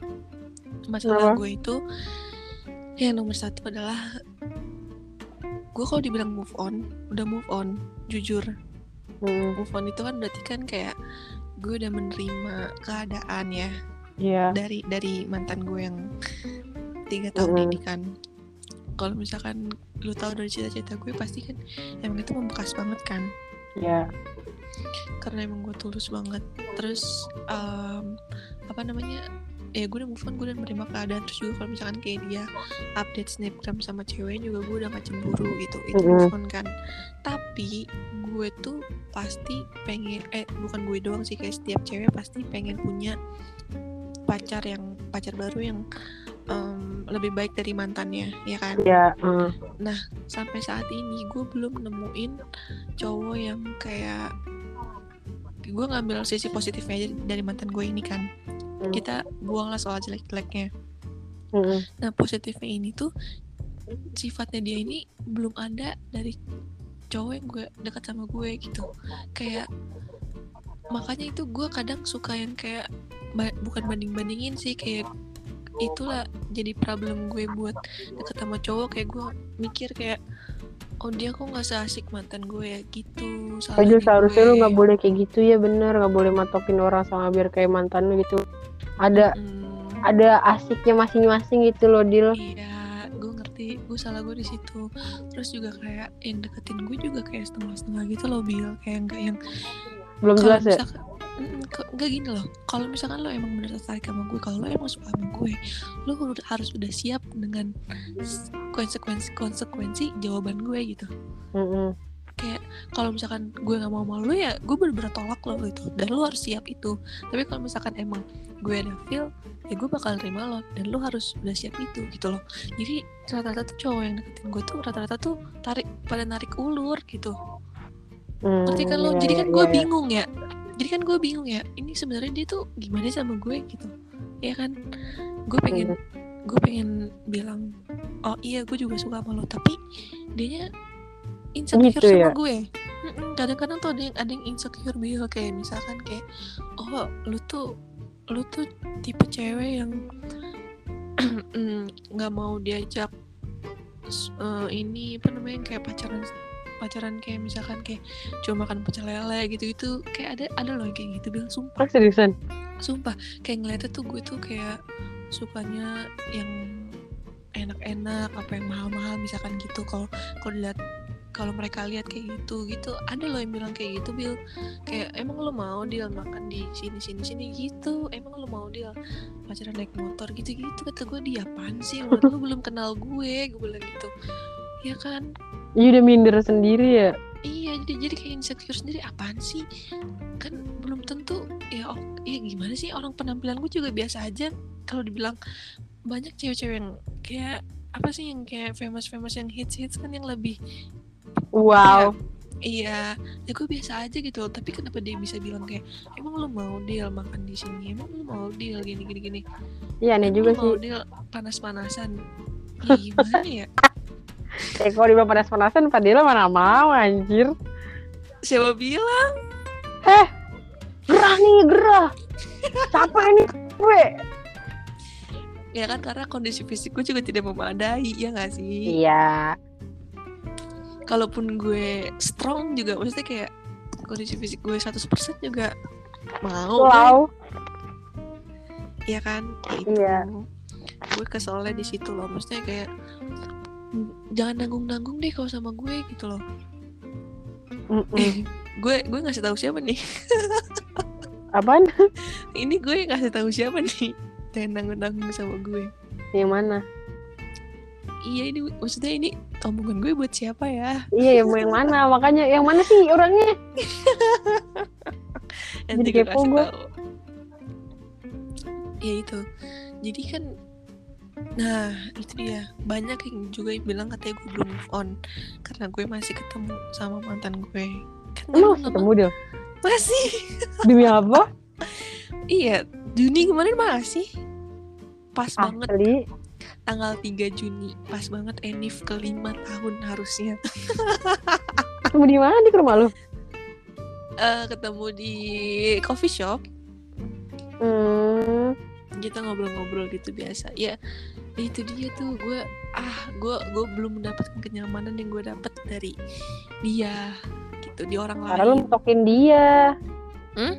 Masalah nah. gue itu yang nomor satu adalah gue kalau dibilang move on, udah move on, jujur. Hmm. Move on itu kan berarti kan kayak gue udah menerima keadaan ya yeah. dari dari mantan gue yang tiga tahun hmm. ini kan. Kalau misalkan lu tahu dari cerita-cerita gue pasti kan emang itu membekas banget kan. Iya. Yeah. Karena emang gue tulus banget. Terus um, apa namanya? Eh gue udah move on, gue udah menerima keadaan. Terus juga kalau misalkan kayak dia update snapgram sama cewek juga gue udah gak cemburu gitu. Itu move on kan. Tapi gue tuh pasti pengen, eh bukan gue doang sih, kayak setiap cewek pasti pengen punya pacar yang pacar baru yang um, lebih baik dari mantannya, ya kan? Iya. uh. Nah sampai saat ini gue belum nemuin cowok yang kayak, gue ngambil sisi positifnya aja dari mantan gue ini kan. Kita buanglah soal jelek-jeleknya. Mm-hmm. Nah positifnya ini tuh sifatnya dia ini belum ada dari cowok yang gue dekat sama gue gitu. Kayak makanya itu gue kadang suka yang kayak ba- bukan banding-bandingin sih, kayak itulah jadi problem gue buat dekat sama cowok. Kayak gue mikir kayak oh dia kok gak seasik mantan gue ya gitu. Aduh seharusnya lu gak boleh kayak gitu ya, bener. Gak boleh matokin orang sama biar kayak mantan lu gitu. Ada hmm. ada asiknya masing-masing gitu loh Dil. Iya, gue ngerti sih, gue salah gue di situ. Terus juga kayak yang deketin gue juga kayak setengah-setengah gitu loh, Bil, kayak enggak yang belum jelas ya. Enggak gini loh, kalau misalkan lo emang bener tertarik sama gue, kalau lo emang suka sama gue, lo harus udah siap dengan konsekuensi-konsekuensi jawaban gue gitu. Mm-hmm. Kayak kalau misalkan gue nggak mau sama lo ya gue bener-bener tolak lo gitu, dan lo harus siap itu. Tapi kalau misalkan emang gue ada feel ya gue bakal terima lo, dan lo harus udah siap itu gitu loh. Jadi rata-rata tuh cowok yang deketin gue tuh rata-rata tuh tarik pada narik ulur gitu. Mm, ngerti kan lo? Jadi kan gue bingung ya. Jadi kan gue bingung ya, ini sebenarnya dia tuh gimana sama gue gitu, ya kan? Gue pengen, gue pengen bilang, oh iya gue juga suka sama lo, tapi dianya insecure gitu sama ya? Gue. Kadang-kadang tuh ada yang ada yang insecure bilang kayak misalkan kayak, oh lu tuh, lu tuh tipe cewek yang nggak mau diajak uh, ini apa namanya kayak pacaran. pacaran kayak misalkan kayak cuma makan pecel lele gitu-gitu, kayak ada ada loh kayak gitu, bilang sumpah. Seriusan? Sumpah, kayak ngeliatnya tuh gue tuh kayak sukanya yang enak-enak, apa yang mahal-mahal misalkan gitu. Kalau kalau lihat kalau mereka lihat kayak gitu gitu, ada loh yang bilang kayak gitu, Bil. Kayak emang lo mau dia makan di sini-sini sini gitu, emang lo mau dia pacaran naik motor gitu-gitu. Kata gue, dia apaan sih? Menurut lo belum kenal gue, gue bilang gitu. Ya kan? Iya, udah minder sendiri ya. Iya, jadi jadi kayak insecure sendiri, apaan sih? Kan belum tentu ya. Oh, ya gimana sih, orang penampilan gue juga biasa aja. Kalau dibilang banyak cewek-cewek yang kayak apa sih yang kayak famous-famous yang hits-hits kan yang lebih wow. Iya, ya gue biasa aja gitu. Tapi kenapa dia bisa bilang kayak emang lo mau deal makan di sini? Emang lo mau deal gini gini gini? Iya, aneh juga sih. Mau deal panas-panasan. Ya, gimana ya? Eh, kalau dibilang panas-panasan, Fadila mana mau, anjir. Siapa bilang? Heh, gerah nih, gerah. Capek nih, gue. Ya kan, karena kondisi fisikku juga tidak memadai, ya gak sih? Iya. Kalaupun gue strong juga, maksudnya kayak kondisi fisik gue seratus persen juga mau. Wow. Iya kan? Itu. Iya. Gue keselnya di situ loh, maksudnya kayak jangan nanggung-nanggung deh kalau sama gue gitu loh. Eh, gue gue ngasih tahu siapa nih? Apaan? Ini gue ngasih tahu siapa nih? Jangan nanggung-nanggung sama gue. Yang mana? Iya, ini maksudnya ini omongan gue buat siapa ya? Iya, yang yang mana? Makanya yang mana sih orangnya? Nanti gue kasih tahu. Ya itu. Jadi kan, nah itu dia, banyak yang juga yang bilang katanya gue belum move on karena gue masih ketemu sama mantan gue. Kan lu ketemu dia? Masih. Demi apa? Iya, Juni kemarin masih. Pas Asli. Banget tanggal tiga Juni, pas banget Enif ke lima tahun harusnya. Ketemu di mana, di rumah lu? Uh, ketemu di coffee shop. Hmm. Kita ngobrol-ngobrol gitu biasa. Ya itu dia tuh, gue ah gue gue belum mendapatkan kenyamanan yang gue dapet dari dia gitu, di orang karena lain. Karena lu matokin dia, hmm?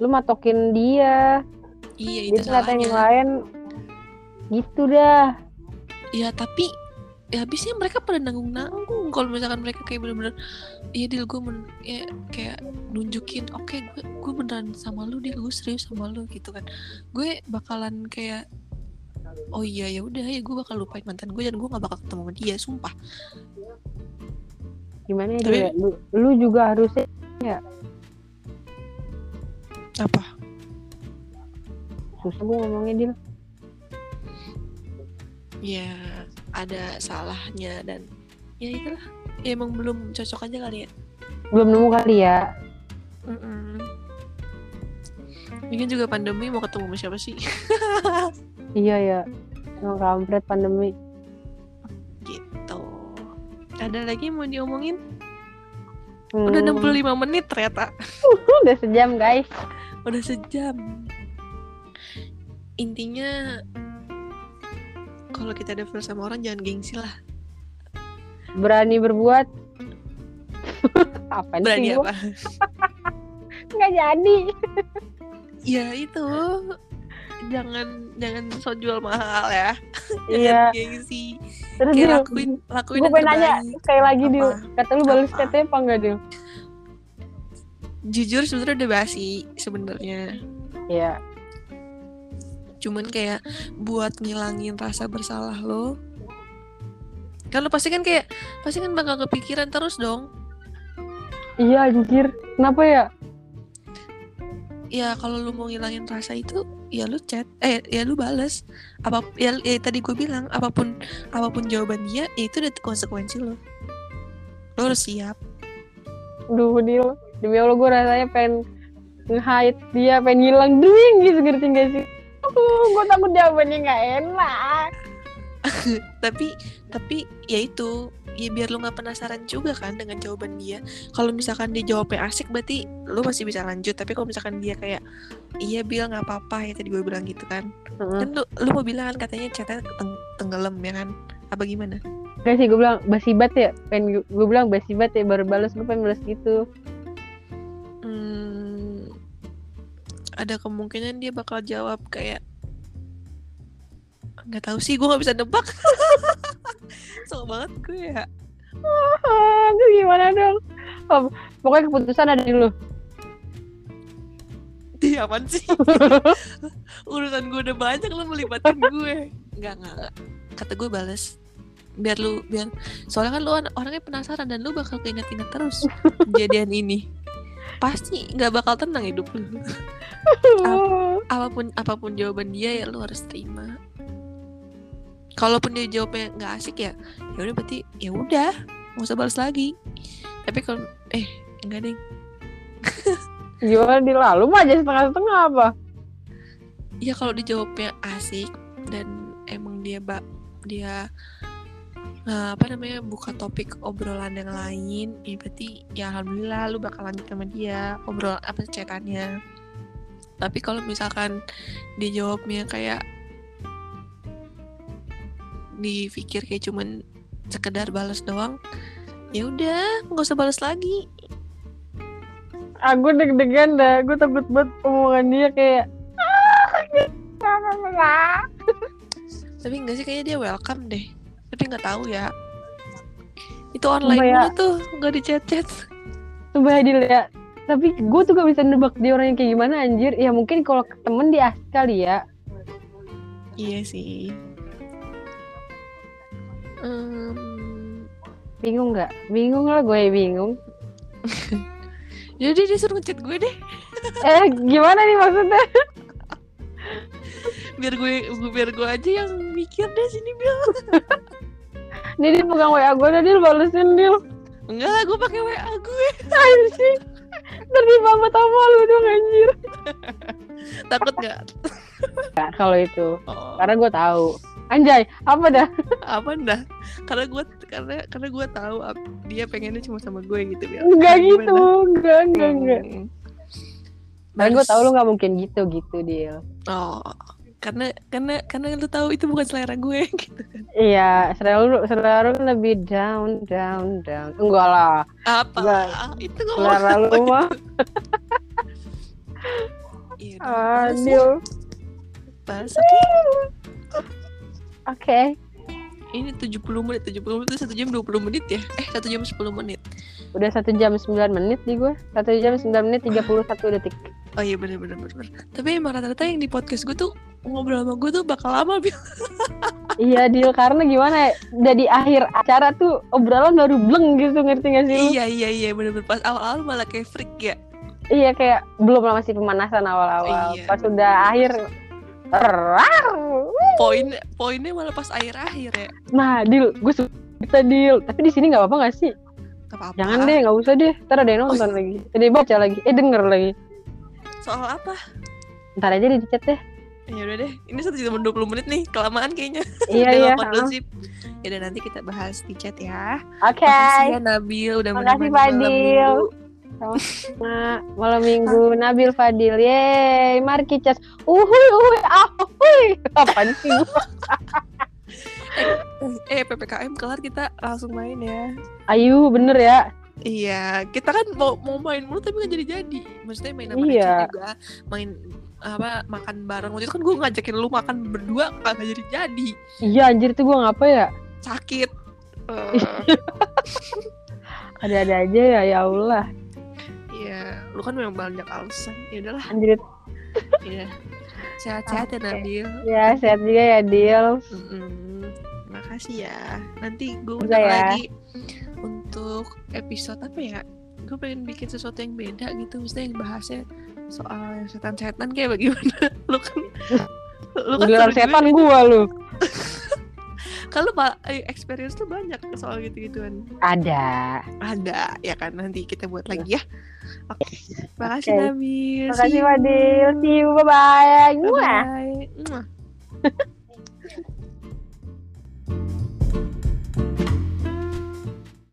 lu matokin dia. Iya, itu salahnya. Jadi yang lain gitu dah. Ya tapi ya habisnya mereka pada nanggung-nanggung. Kalau misalkan mereka kayak bener-bener, iya Dil, gue men- ya, kayak nunjukin, oke okay, gue, gue beneran sama lu Dil, gue serius sama lu gitu kan. Gue bakalan kayak, oh iya ya udah ya gue bakal lupain mantan gue dan gue gak bakal ketemu sama dia, sumpah. Gimana ya, tapi, ya? Lu, lu juga harusnya ya. Apa? Susah gue ngomongnya, Dil. Ya ada salahnya dan ya itulah, ya emang belum cocok aja kali ya, belum nemu kali ya. Mm-mm. Mungkin juga pandemi, mau ketemu sama siapa sih? Iya ya, emang kampret pandemi gitu. Ada lagi mau diomongin? Hmm. Udah enam puluh lima menit ternyata. Udah sejam guys, udah sejam. Intinya kalau kita ada feel sama orang, jangan gengsi lah. Berani berbuat. Apa sih? Berani apa? Nggak jadi. Ya itu. jangan jangan so jual mahal ya. Iya. Gengsi. Terus dia lakuin lakuin gue pengen nanya sekali lagi Dil, kata lu balas chatnya apa enggak Dil? Jujur sebenarnya udah basi sebenarnya. Iya. Cuman kayak buat ngilangin rasa bersalah lo. Kan lo pasti kan kayak pasti kan bakal kepikiran terus dong. Iya anjir. Kenapa ya? Ya kalau lu mau ngilangin rasa itu ya lu chat eh ya lu balas apa ya, ya tadi gue bilang apapun apapun jawaban dia ya itu udah konsekuensi lo lo harus siap. Duh Dil, demi Allah gue rasanya pengen nge-hide dia, pengen hilang duit gitu, ngerti gak sih? Aduh, gue takut jawabannya nggak enak. tapi tapi ya itu ya biar lo nggak penasaran juga kan dengan jawaban dia. Kalau misalkan dia jawabnya asik berarti lo masih bisa lanjut. Tapi kalau misalkan dia kayak iya Bil nggak apa-apa ya tadi gue bilang gitu kan. Mm-hmm. Kan lo lo mau bilang kan katanya chatnya teng- tenggelam ya kan? Apa gimana? Gak sih gue bilang basibat ya. Pengen gue, gue bilang basibat ya baru balas gue pengen balas gitu. Hmm, ada kemungkinan dia bakal jawab kayak nggak tahu sih gue nggak bisa nebak. Sok banget gue ya. Oh, itu gimana dong? Oh, pokoknya keputusan ada di lu. Iya apaan sih? Urusan gue udah banyak, lu melibatkan gue. Enggak, enggak. Kata gue balas. Biar lu, biar soalnya kan lu orangnya penasaran dan lu bakal keinget-inget terus kejadian ini. Pasti enggak bakal tenang hidup lu. Ap- apapun apapun jawaban dia ya lu harus terima. Kalaupun dia jawabnya nggak asik ya, ya udah berarti ya udah, nggak usah balas lagi. Tapi kalau eh enggak deh. Gimana di lalu mah aja setengah-setengah apa? Ya kalau dijawabnya asik dan emang dia bak dia nah, apa namanya buka topik obrolan yang lain, ya berarti ya alhamdulillah lu bakal lanjut sama dia obrol apa chat-annya. Tapi kalau misalkan dia jawabnya kayak dipikir kayak cuman sekedar balas doang, ya udah nggak usah balas lagi. Aku ah, deg-degan dah, gue takut banget omongan dia kayak. Tapi nggak sih kayaknya dia welcome deh, tapi nggak tahu ya. Itu online dulu tuh nggak dicet-cet. Tuh bahadil ya. Tapi gue tuh gak bisa nebak dia orangnya kayak gimana anjir. Ya mungkin kalau temen dia asik kali ya. Iya sih. Hmm. Bingung gak? Bingung lah gue bingung. Jadi dia suruh ngechat gue deh. Eh gimana nih maksudnya? Biar gue biar gue aja yang mikir deh sini Bil. Nih dia pegang W A gue tadi lu balesin Dil. Enggak lah gue pakai W A gue. Anjir. Terus mama tamu lu dong anjir. Takut gak? Enggak kalau itu. Oh. Karena gue tahu. Anjay, apa dah? Apa dah? Karena gue karena karena gue tahu dia pengennya cuma sama gue gitu. Enggak gitu, enggak enggak enggak. Hmm. Dan gue tahu lu nggak mungkin gitu gitu Dil. Oh, karena karena karena lu tahu itu bukan selera gue gitu kan? Iya, selera lu selera lu lebih down down down. Enggak lah. Apa? Enggak. Itu ngomong selera lu mah. Iya. Adil. Pas. Oke. Okay. Ini tujuh puluh menit, tujuh puluh menit itu satu jam dua puluh menit ya. Eh, satu jam sepuluh menit. Udah satu jam sembilan menit di gue. satu jam sembilan menit tiga puluh satu detik. Oh iya benar benar benar. Tapi emang rata-rata yang di podcast gue tuh ngobrol sama gue tuh bakal lama, Bil. Iya, Dil, karena gimana ya? Dari akhir acara tuh obrolan baru bleng gitu, ngerti enggak sih? Iya, iya, iya, benar benar. Pas awal-awal malah kayak freak ya. Iya, kayak belum lah masih pemanasan awal-awal. Iya, pas bener-bener. Udah akhir Poin poinnya malah pas akhir-akhir ya. Nah, Dil, gue suka kita Dil, tapi di sini enggak apa-apa enggak sih? Enggak apa-apa. Jangan deh, enggak usah deh. Entar ada yang nonton oh. lagi. Ada yang baca lagi, eh denger lagi. Soal apa? Entar aja di chat deh. Ya udah deh. Ini satu jam dua puluh menit nih, kelamaan kayaknya. Iya iya. Konsep. Ya udah nanti kita bahas di chat ya. Oke. Okay. Makasih ya Nabil udah menemani malam. Sama malam minggu Nabil Fadil. Yeay, MarkyCast. Uhuy uhuy ahuy. Apaan sih gue? eh, eh P P K M kelar kita langsung main ya. Ayo bener ya. Iya, kita kan mau mau main mulu tapi nggak jadi-jadi. Maksudnya main apa iya. juga, main apa makan bareng. Waktu itu kan gue ngajakin lu makan berdua nggak jadi-jadi. Iya anjir tuh gue ngapa ya? Sakit. Uh. Ada-ada aja ya, ya Allah. Iya, lu kan memang banyak alasan. Ya udahlah. Anjir. Iya. Sehat-sehat ya Nabil. Iya, sehat juga ya Dil. Makasih ya. Nanti gue udah ya. lagi untuk episode apa ya? Gue pengen bikin sesuatu yang beda gitu, maksudnya yang bahasnya soal setan-setan kayak bagaimana. Lu kan lu kan bilang setan gue lu. Kalau experience lu banyak soal gitu-gituan. Ada. Ada, ya kan nanti kita buat lagi ya. Oke. Okay. Makasih okay. Nabil. Makasih Wadil. See you. Bye-bye. Bye-bye.